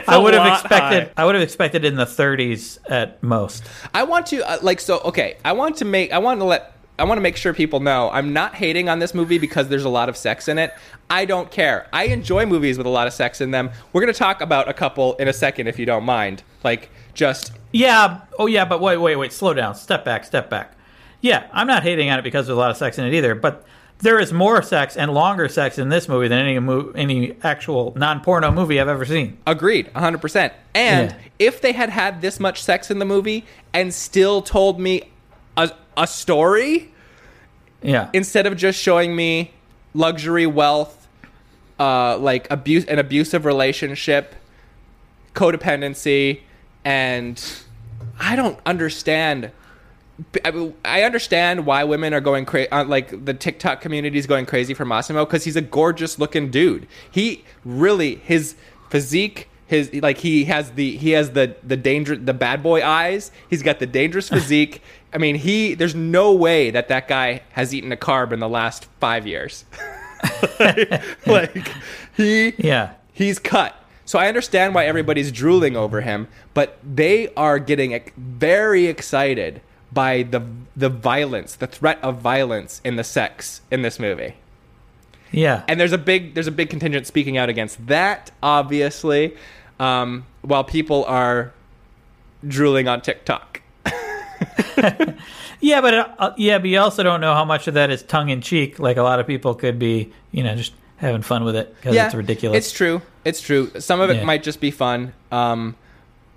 I would have expected. High. I would have expected in the thirties at most. I want to uh, like so. Okay, I want to make. I want to let. I want to make sure people know I'm not hating on this movie because there's a lot of sex in it. I don't care. I enjoy movies with a lot of sex in them. We're going to talk about a couple in a second if you don't mind. Like, just... Yeah. Oh, yeah, but wait, wait, wait. Slow down. Step back, step back. Yeah, I'm not hating on it because there's a lot of sex in it either, but there is more sex and longer sex in this movie than any mo- any actual non-porno movie I've ever seen. Agreed, one hundred percent. And yeah. if they had had this much sex in the movie and still told me... A, a story, yeah. Instead of just showing me luxury, wealth, uh, like abuse, an abusive relationship, codependency, and I don't understand. I, I understand why women are going crazy. Uh, like the TikTok community is going crazy for Massimo because he's a gorgeous looking dude. He really his physique, his like he has the he has the the danger the bad boy eyes. He's got the dangerous physique. I mean, he there's no way that that guy has eaten a carb in the last five years. like, like he yeah he's cut. So I understand why everybody's drooling over him, but they are getting very excited by the the violence, the threat of violence in the sex in this movie. Yeah, and there's a big there's a big contingent speaking out against that, obviously, um, while people are drooling on TikTok. yeah, but it, uh, yeah, but you also don't know how much of that is tongue in cheek. Like a lot of people could be, you know, just having fun with it because yeah, it's ridiculous. It's true. It's true. Some of it yeah. might just be fun, um,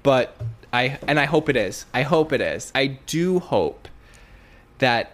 but I and I hope it is. I hope it is. I do hope that.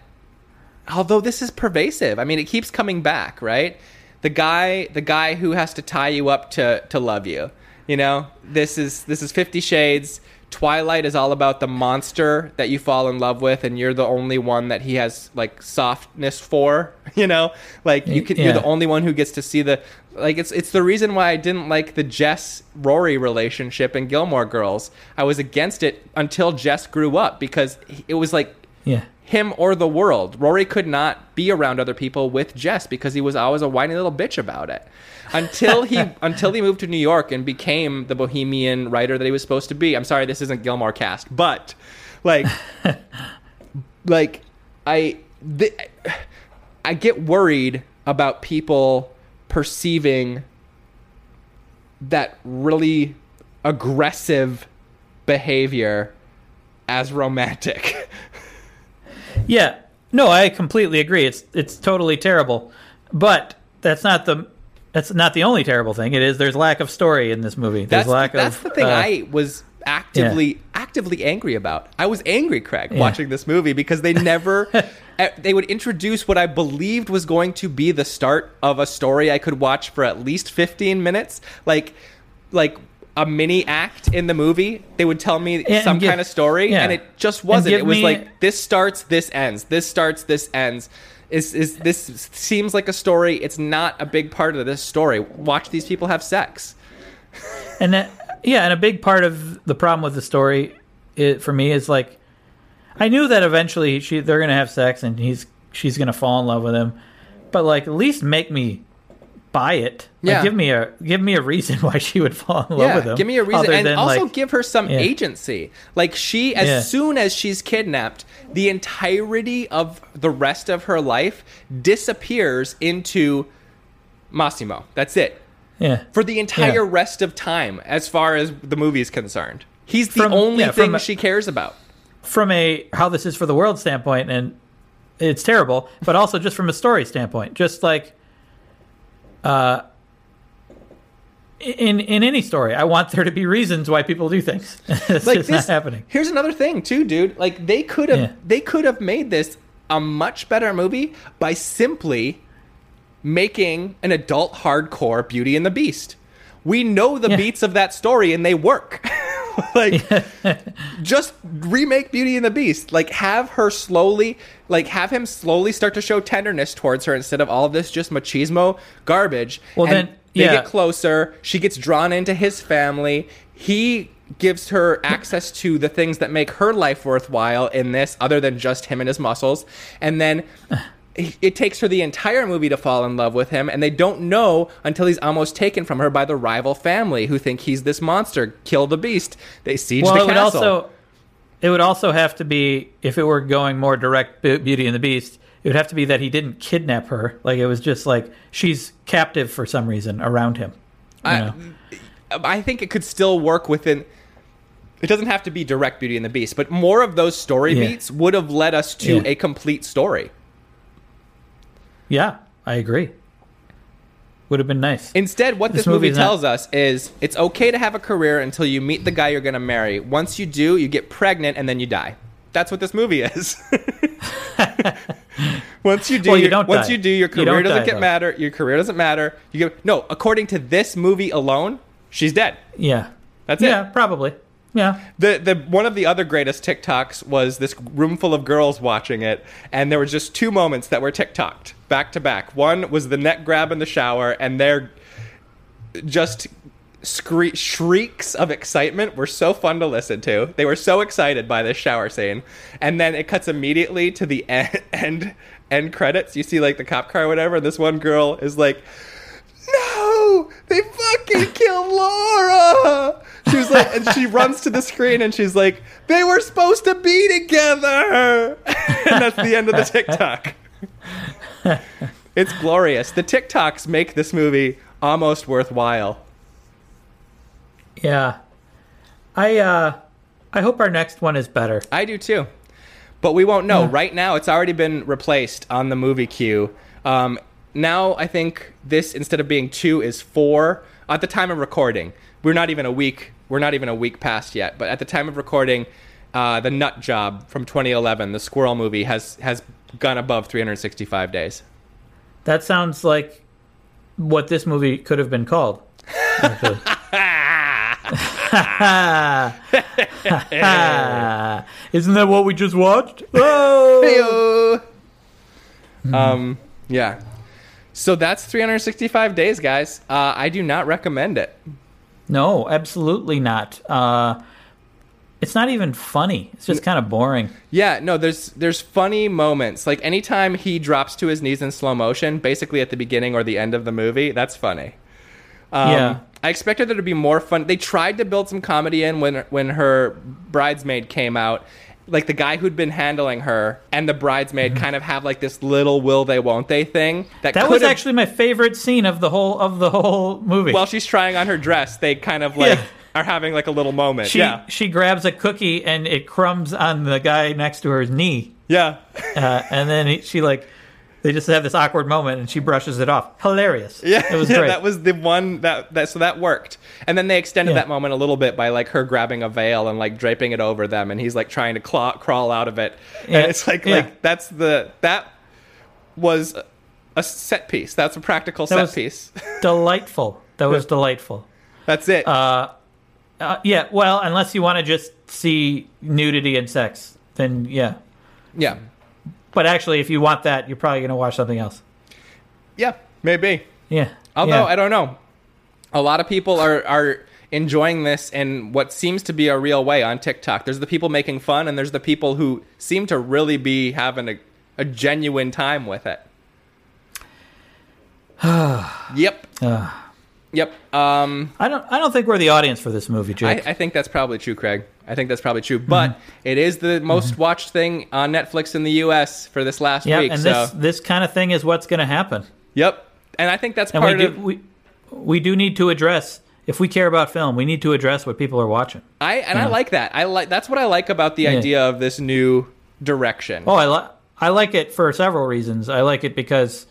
Although this is pervasive. I mean, it keeps coming back, right? The guy the guy who has to tie you up to, to love you. You know? This is this is Fifty Shades. Twilight is all about the monster that you fall in love with and you're the only one that he has like softness for, you know? Like you can, yeah. you're the only one who gets to see the like it's it's the reason why I didn't like the Jess Rory relationship in Gilmore Girls. I was against it until Jess grew up because it was like yeah. him or the world. Rory could not be around other people with Jess because he was always a whiny little bitch about it. Until he until he moved to New York and became the bohemian writer that he was supposed to be. I'm sorry, this isn't Gilmore Cast, but like, like I th- I get worried about people perceiving that really aggressive behavior as romantic. Yeah, no, I completely agree. It's it's totally terrible, but that's not the that's not the only terrible thing. It is there's lack of story in this movie. There's that's, lack that's of that's the thing uh, I was actively yeah. actively angry about. I was angry, Craig, yeah. watching this movie because they never they would introduce what I believed was going to be the start of a story I could watch for at least fifteen minutes, like like. a mini act in the movie. They would tell me and some give, kind of story yeah. and it just wasn't. It was me, like, this starts, this ends. This starts, this ends. Is is this seems like a story. It's not a big part of this story. Watch these people have sex. And that, yeah. And a big part of the problem with the story it, for me is like, I knew that eventually she, they're going to have sex and he's, she's going to fall in love with him, but like, at least make me buy it. Like, yeah. Give me a give me a reason why she would fall in love yeah, with him. Give me a reason, and than, also like, give her some yeah. agency. Like she, as yeah. soon as she's kidnapped, the entirety of the rest of her life disappears into Massimo. That's it. Yeah. For the entire yeah. rest of time, as far as the movie is concerned, he's the from, only yeah, thing a, she cares about. From a how this is for the world standpoint, and it's terrible, but also just from a story standpoint, just like. Uh, in in any story, I want there to be reasons why people do things. It's like just this, not happening. Here's another thing, too, dude. Like they could have yeah. they could have made this a much better movie by simply making an adult hardcore Beauty and the Beast. We know the yeah. beats of that story, and they work. Like, just remake Beauty and the Beast. Like, have her slowly, like, have him slowly start to show tenderness towards her instead of all this just machismo garbage. Well, and then yeah. they get closer. She gets drawn into his family. He gives her access to the things that make her life worthwhile in this, other than just him and his muscles. And then it takes her the entire movie to fall in love with him, and they don't know until he's almost taken from her by the rival family who think he's this monster. Kill the beast. They siege well, the it castle. Would also, it would also have to be, if it were going more direct Beauty and the Beast, it would have to be that he didn't kidnap her. Like, it was just like, she's captive for some reason around him. I, I think it could still work within... It doesn't have to be direct Beauty and the Beast, but more of those story yeah. beats would have led us to yeah. a complete story. Yeah, I agree. Would have been nice. Instead, what this, this movie tells not- us is it's okay to have a career until you meet the guy you're going to marry. Once you do, you get pregnant and then you die. That's what this movie is. Once you do, well, you your, once die. you do, your career you doesn't die, get though. matter. Your career doesn't matter. You get, no, according to this movie alone, she's dead. Yeah, that's yeah, it. Yeah, probably. Yeah. The the one of the other greatest TikToks was this room full of girls watching it, and there were just two moments that were TikToked back to back. One was the neck grab in the shower, and they're just scree- shrieks of excitement were so fun to listen to. They were so excited by this shower scene. And then it cuts immediately to the end, end, end credits. You see, like, the cop car or whatever. And this one girl is like, no, they fucking killed Laura. She was like, and she runs to the screen and she's like, they were supposed to be together. And that's the end of the TikTok. It's glorious. The TikToks make this movie almost worthwhile. Yeah. I uh, I hope our next one is better. I do too. But we won't know. Yeah. Right now, it's already been replaced on the movie queue. Um, now, I think this, instead of being two, is four. At the time of recording, we're not even a week. We're not even a week past yet. But at the time of recording, uh, the Nut Job from twenty eleven, the squirrel movie, has has gone above three hundred sixty-five days. That sounds like what this movie could have been called. Isn't that what we just watched? Oh! Mm-hmm. Um, yeah. So that's three hundred sixty-five days, guys. Uh, I do not recommend it. No, absolutely not. Uh, it's not even funny. It's just kind of boring. Yeah, no, there's there's funny moments. Like anytime he drops to his knees in slow motion, basically at the beginning or the end of the movie, that's funny. Um, yeah. I expected there to be more fun. They tried to build some comedy in when when her bridesmaid came out. Like the guy who'd been handling her and the bridesmaid mm-hmm. kind of have like this little will they won't they thing. That, that was have... actually my favorite scene of the whole of the whole movie. While she's trying on her dress, they kind of like yeah. are having like a little moment. She, yeah. she grabs a cookie and it crumbs on the guy next to her knee. Yeah. uh, and then he, she like. They just have this awkward moment, and she brushes it off. Hilarious. Yeah, it was great. Yeah, that was the one that, that so that worked. And then they extended yeah. that moment a little bit by like her grabbing a veil and like draping it over them, and he's like trying to claw, crawl out of it. Yeah. And it's like yeah. like that's the that was a set piece. That's a practical that set piece. Delightful. That was delightful. That's it. Uh, uh, yeah. Well, unless you want to just see nudity and sex, then yeah. Yeah. But actually, if you want that, you're probably going to watch something else. Yeah, maybe. Yeah. Although, yeah. I don't know. A lot of people are, are enjoying this in what seems to be a real way on TikTok. There's the people making fun, and there's the people who seem to really be having a, a genuine time with it. yep. Uh, yep. Um, I don't I don't think we're the audience for this movie, Jake. I, I think that's probably true, Craig. I think that's probably true, but mm-hmm. it is the most mm-hmm. watched thing on Netflix in the U S for this last yep, week. Yeah, and so. this this kind of thing is what's going to happen. Yep, and I think that's and part we do, of we we do need to address if we care about film, we need to address what people are watching. I and I know. like that. I like that's what I like about the yeah. idea of this new direction. Oh, I like I like it for several reasons. I like it because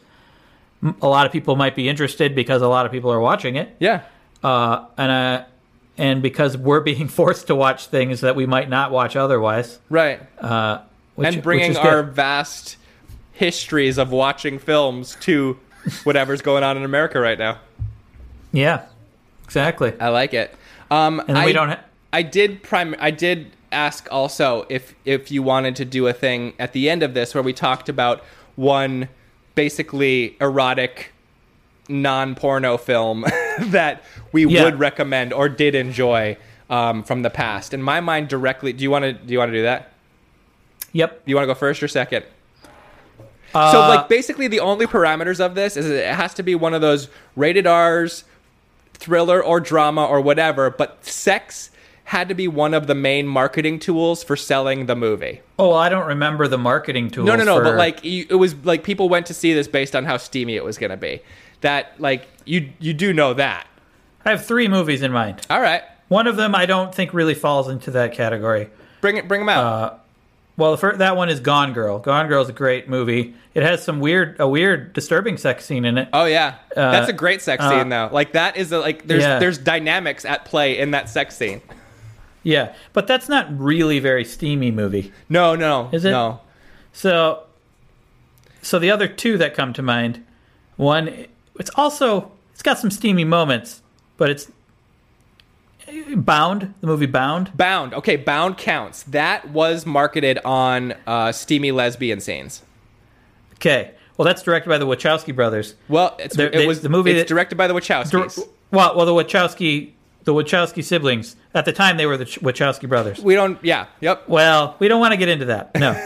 a lot of people might be interested because a lot of people are watching it. Yeah, uh, and I. And because we're being forced to watch things that we might not watch otherwise. Right. Uh, which, and bringing which our vast histories of watching films to whatever's going on in America right now. Yeah, exactly. I like it. Um, and I, we don't ha- I did prim- I did ask also if, if you wanted to do a thing at the end of this where we talked about one basically erotic non-porno film that we yeah. would recommend or did enjoy um, from the past. In my mind, directly. Do you want to? Do you want to do that? Yep. Do you want to go first or second? Uh, so, like, basically, the only parameters of this is it has to be one of those rated R's, thriller or drama or whatever. But sex had to be one of the main marketing tools for selling the movie. Oh, well, I don't remember the marketing tools. No, no, no. For... But like, it was like people went to see this based on how steamy it was going to be. That, like, you you do know that. I have three movies in mind. All right. One of them I don't think really falls into that category. Bring it, bring them out. Uh, well, the first, that one is Gone Girl. Gone Girl is a great movie. It has some weird, a weird, disturbing sex scene in it. Oh, yeah. Uh, That's a great sex uh, scene, though. Like, that is, a, like, there's yeah. there's dynamics at play in that sex scene. Yeah, but that's not really very steamy movie. No, no, is it? No. So, so the other two that come to mind, one... It's also, it's got some steamy moments, but it's Bound, the movie Bound. Bound. Okay, Bound counts. That was marketed on uh, steamy lesbian scenes. Okay. Well, that's directed by the Wachowski brothers. Well, it's, it they, was, the movie it's that, directed by the Wachowskis. Di- well, well, the Wachowski the Wachowski siblings. At the time, they were the Wachowski brothers. We don't, yeah, yep. Well, we don't want to get into that. No.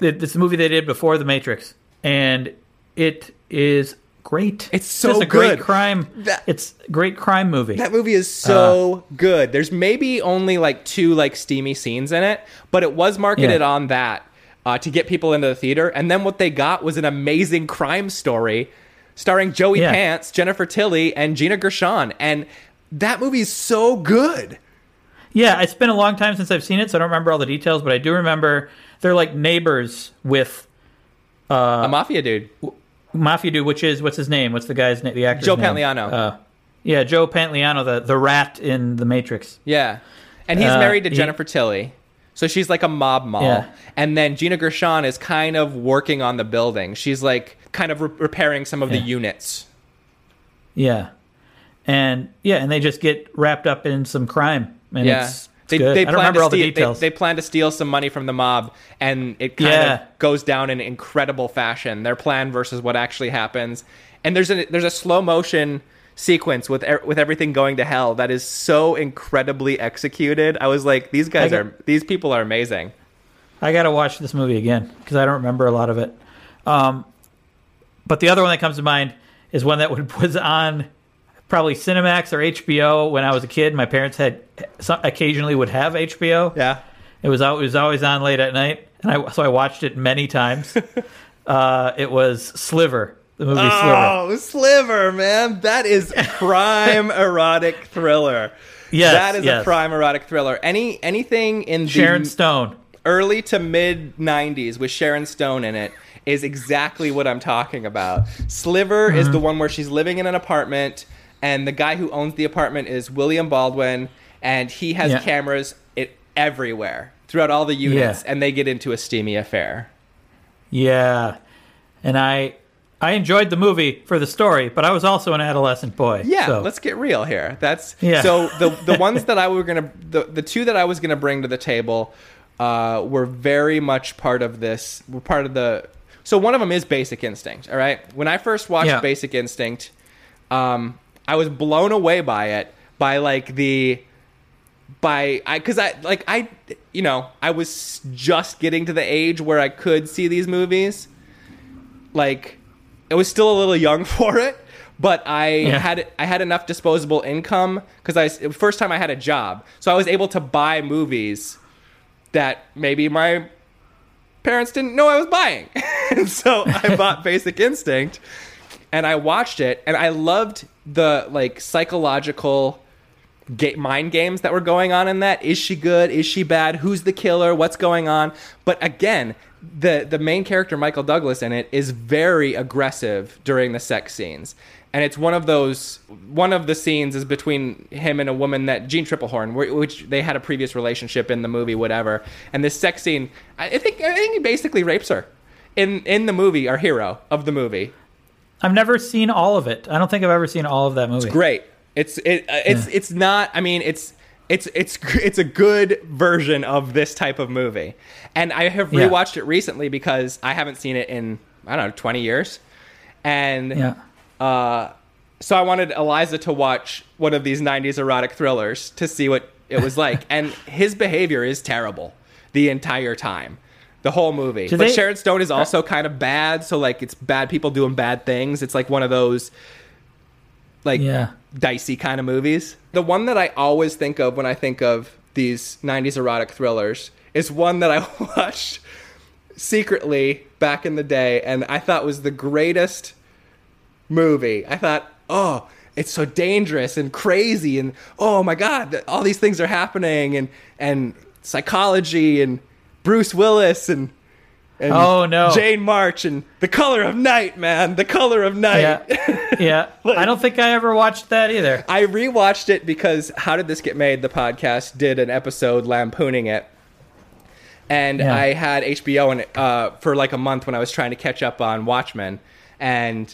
It's a movie they did before The Matrix, and it is great. It's so it's a good. Great crime. That, it's a great crime movie. That movie is so uh, good. There's maybe only like two like steamy scenes in it, but it was marketed yeah. on that uh, to get people into the theater. And then what they got was an amazing crime story starring Joey yeah. Pants, Jennifer Tilly, and Gina Gershon. And that movie is so good. Yeah, it's been a long time since I've seen it, so I don't remember all the details, but I do remember they're like neighbors with... Uh, a mafia dude. W- mafia dude, which is... What's his name? What's the guy's name? The actor's Joe name? Joe Pantoliano. Uh, yeah, Joe Pantoliano, the, the rat in The Matrix. Yeah. And he's uh, married to Jennifer he, Tilly, so she's like a mob moll. Yeah. And then Gina Gershon is kind of working on the building. She's like kind of re- repairing some of yeah. the units. Yeah. And yeah, and they just get wrapped up in some crime. And yeah. it's, it's they, good. They I don't remember all steal, the details. They, they plan to steal some money from the mob, and it kind yeah. of goes down in incredible fashion. Their plan versus what actually happens. And there's a there's a slow motion sequence with er, with everything going to hell that is so incredibly executed. I was like, these guys got, are these people are amazing. I got to watch this movie again because I don't remember a lot of it. Um, but the other one that comes to mind is one that would, was on. Probably Cinemax or H B O when I was a kid. My parents had occasionally would have H B O. Yeah, it was it was always on late at night, and I so I watched it many times. uh, it was Sliver, the movie oh, Sliver. Oh, Sliver, man, that is prime erotic thriller. Yes, that is yes. a prime erotic thriller. Any anything in Sharon the Stone early to mid nineties with Sharon Stone in it is exactly what I'm talking about. Sliver mm-hmm. is the one where she's living in an apartment. And the guy who owns the apartment is William Baldwin, and he has yeah. cameras it everywhere throughout all the units, yeah. and they get into a steamy affair. Yeah, and I I enjoyed the movie for the story, but I was also an adolescent boy. Yeah, so. Let's get real here. That's yeah. so the the ones that I were gonna the, the two that I was gonna bring to the table uh, were very much part of this. Were part of the so one of them is Basic Instinct. All right, when I first watched yeah. Basic Instinct. Um, I was blown away by it, by like the, by, I, cause I, like I, you know, I was just getting to the age where I could see these movies. Like, I was still a little young for it, but I yeah. had, I had enough disposable income cause I, first time I had a job. So I was able to buy movies that maybe my parents didn't know I was buying. And so I bought Basic Instinct. And I watched it, and I loved the like psychological ga- mind games that were going on in that. Is she good? Is she bad? Who's the killer? What's going on? But again, the the main character, Michael Douglas, in it is very aggressive during the sex scenes. And it's one of those, one of the scenes is between him and a woman that, Jeanne Tripplehorn, which they had a previous relationship in the movie, whatever. And this sex scene, I think, I think he basically rapes her in, in the movie, our hero of the movie. I've never seen all of it. I don't think I've ever seen all of that movie. It's great. It's it uh, it's yeah. it's not. I mean, it's it's it's it's a good version of this type of movie. And I have rewatched yeah. it recently because I haven't seen it in I don't know twenty years, and yeah. uh, so I wanted Eliza to watch one of these nineties erotic thrillers to see what it was like. And his behavior is terrible the entire time. The whole movie. Did but they, Sharon Stone is also kind of bad, so like it's bad people doing bad things. It's like one of those like yeah. dicey kind of movies. The one that I always think of when I think of these nineties erotic thrillers is one that I watched secretly back in the day, and I thought was the greatest movie. I thought, oh, it's so dangerous and crazy, and oh my God, all these things are happening, and and psychology and Bruce Willis and, and oh, no. Jane March and The Color of Night, man. The Color of Night. Yeah. yeah. Like, I don't think I ever watched that either. I rewatched it because How Did This Get Made? The podcast did an episode lampooning it. And yeah. I had H B O in, uh, for like a month when I was trying to catch up on Watchmen. And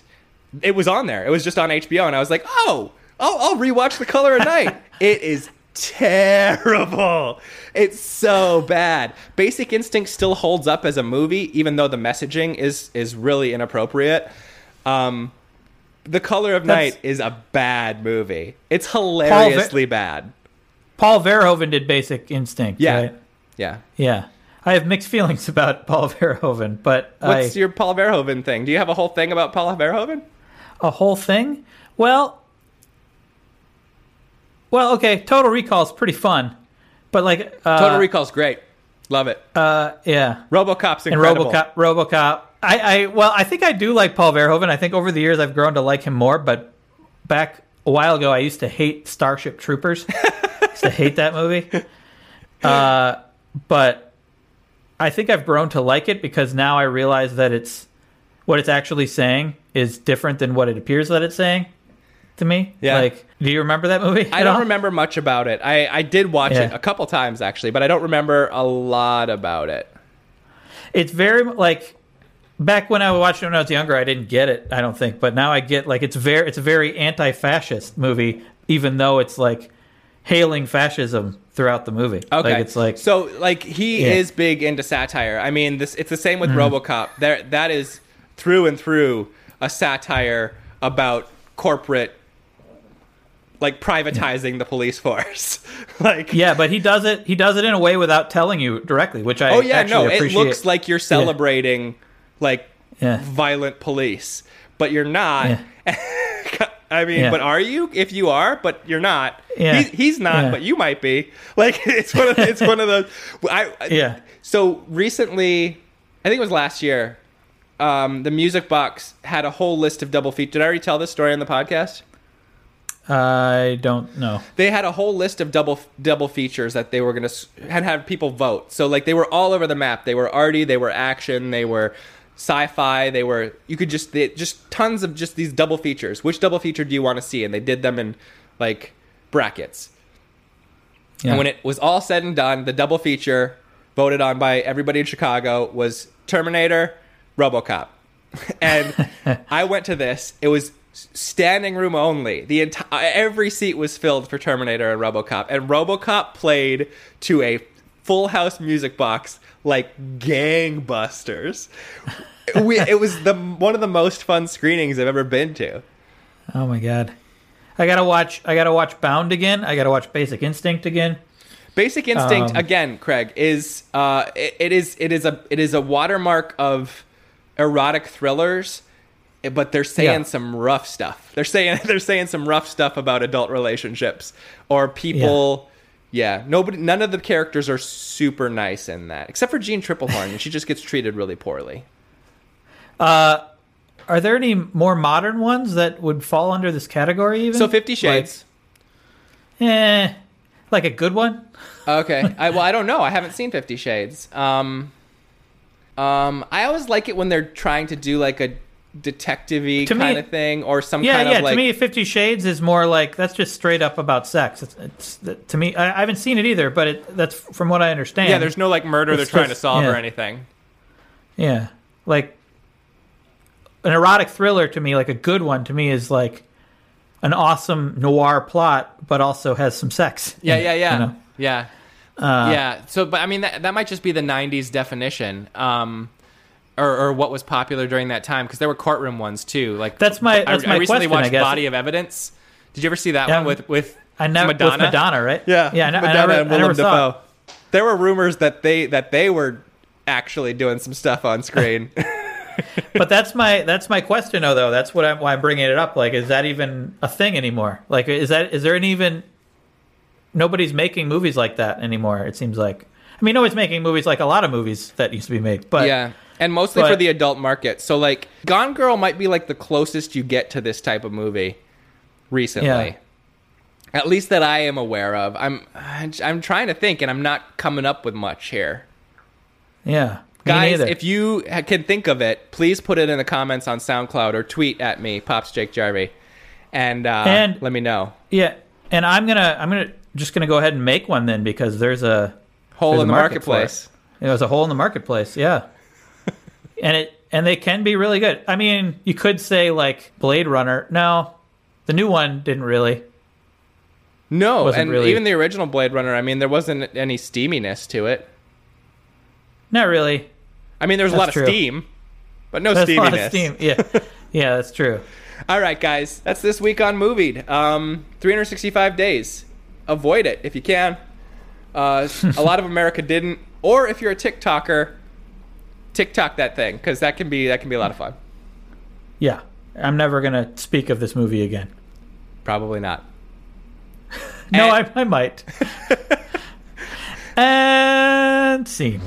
it was on there. It was just on H B O. And I was like, oh, I'll, I'll rewatch The Color of Night. It is terrible. It's so bad. Basic Instinct still holds up as a movie, even though the messaging is is really inappropriate. Um, The Color of Night is a bad movie. It's hilariously Paul Ver- bad. Paul Verhoeven did Basic Instinct, yeah. right? Yeah. Yeah. I have mixed feelings about Paul Verhoeven, but What's I, your Paul Verhoeven thing? Do you have a whole thing about Paul Verhoeven? A whole thing? Well... Well, okay, Total Recall is pretty fun, but like... Uh, Total Recall is great. Love it. Uh, yeah. RoboCop's incredible. And RoboCop... RoboCop. I, I well, I think I do like Paul Verhoeven. I think over the years I've grown to like him more, but back a while ago I used to hate Starship Troopers. I used to hate that movie. Uh, but I think I've grown to like it because now I realize that it's what it's actually saying is different than what it appears that it's saying to me. Yeah. Like, do you remember that movie? I don't all? remember much about it. I, I did watch yeah. it a couple times actually, but I don't remember a lot about it. It's very like... Back when I watched it when I was younger, I didn't get it, I don't think. But now I get, like, it's very, it's a very anti-fascist movie, even though it's, like, hailing fascism throughout the movie. Okay. Like, it's like... So, like, he yeah. is big into satire. I mean, this it's the same with mm-hmm. RoboCop. There, that is through and through a satire about corporate, like, privatizing yeah. the police force. like Yeah, but he does it He does it in a way without telling you directly, which I oh, yeah, actually no, appreciate. It looks like you're celebrating... Yeah. like yeah. violent police, but you're not. Yeah. I mean, yeah. but are you? If you are, but you're not. Yeah. He's, he's not, yeah. but you might be. Like it's one of it's one of those. I, yeah. So recently, I think it was last year. Um, the Music Box had a whole list of double features. Did I already tell this story on the podcast? I don't know. They had a whole list of double double features that they were going to had have people vote. So like they were all over the map. They were arty. They were action. They were sci-fi. They were you could just they, just tons of just these double features. Which double feature do you want to see? And they did them in like brackets. Yeah. And when it was all said and done, the double feature voted on by everybody in Chicago was Terminator, RoboCop. And I went to this. It was standing room only. The entire every seat was filled for Terminator and RoboCop. And RoboCop played to a full house Music Box like gangbusters. we, it was the one of the most fun screenings I've ever been to. Oh my god! I gotta watch. I gotta watch Bound again. I gotta watch Basic Instinct again. Basic Instinct um, again, Craig is uh, it, it is it is a it is a watermark of erotic thrillers, but they're saying yeah. some rough stuff. They're saying they're saying some rough stuff about adult relationships or people. Yeah. Yeah, nobody. None of the characters are super nice in that, except for Jeanne Tripplehorn, and she just gets treated really poorly. Uh, are there any more modern ones that would fall under this category? Even so, Fifty Shades. Like, eh, like a good one. Okay. I, well, I don't know. I haven't seen Fifty Shades. Um, um, I always like it when they're trying to do like a detective-y to kind me, of thing or some yeah, kind yeah. of like... Yeah, yeah, to me, Fifty Shades is more like, that's just straight up about sex. It's, it's to me, I, I haven't seen it either, but it, that's from what I understand. Yeah, there's no like murder it's they're trying to solve yeah. or anything. Yeah, like an erotic thriller to me, like a good one to me is like an awesome noir plot, but also has some sex. Yeah, yeah, yeah, you know? yeah. Uh, yeah, so, but I mean, that, that might just be the nineties definition. Um Or, or what was popular during that time, because there were courtroom ones too. Like that's my that's I, my I recently question, watched I guess. Body of Evidence. Did you ever see that yeah, one with with I never, Madonna? With Madonna, right? Yeah, yeah. I, Madonna I never, and Willem Dafoe. There were rumors that they that they were actually doing some stuff on screen. But that's my that's my question, though. though. That's what I'm, why I'm bringing it up. Like, is that even a thing anymore? Like, is that is there an even? Nobody's making movies like that anymore. It seems like. I mean, nobody's making movies like a lot of movies that used to be made, but yeah. And mostly but, for the adult market. So, like, Gone Girl might be, like, the closest you get to this type of movie recently. Yeah. At least that I am aware of. I'm I'm trying to think, and I'm not coming up with much here. Yeah. Guys, neither. If you can think of it, please put it in the comments on SoundCloud or tweet at me, Pops Jake Jarvie, and, uh, and let me know. Yeah. And I'm going to I'm gonna just going to go ahead and make one then, because there's a... Hole there's in a the marketplace. Market there's a hole in the marketplace, yeah. And it and they can be really good. I mean, you could say like Blade Runner. No, the new one didn't really. No, and really... even the original Blade Runner. I mean, there wasn't any steaminess to it. Not really. I mean, there was that's a lot true. of steam, but no that's steaminess. A lot of steam. Yeah, yeah, that's true. All right, guys. That's this week on Movieed. Um, three sixty-five days. Avoid it if you can. Uh, a lot of America didn't. Or if you're a TikToker, TikTok that thing, because that can be that can be a lot of fun. Yeah. I'm never going to speak of this movie again. Probably not. No, and- I, I might. And scene.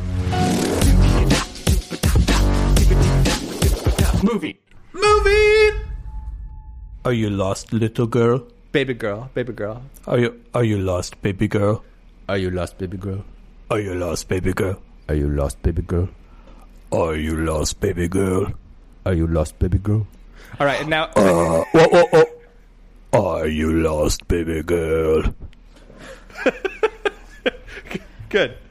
Movie. Movie. Are you lost, little girl? Baby girl, baby girl. Are you are you lost, baby girl? Are you lost, baby girl? Are you lost, baby girl? Are you lost, baby girl? Are you lost, baby girl? Are you lost, baby girl? All right, and now. Uh, whoa, whoa, whoa. Are you lost, baby girl? Good.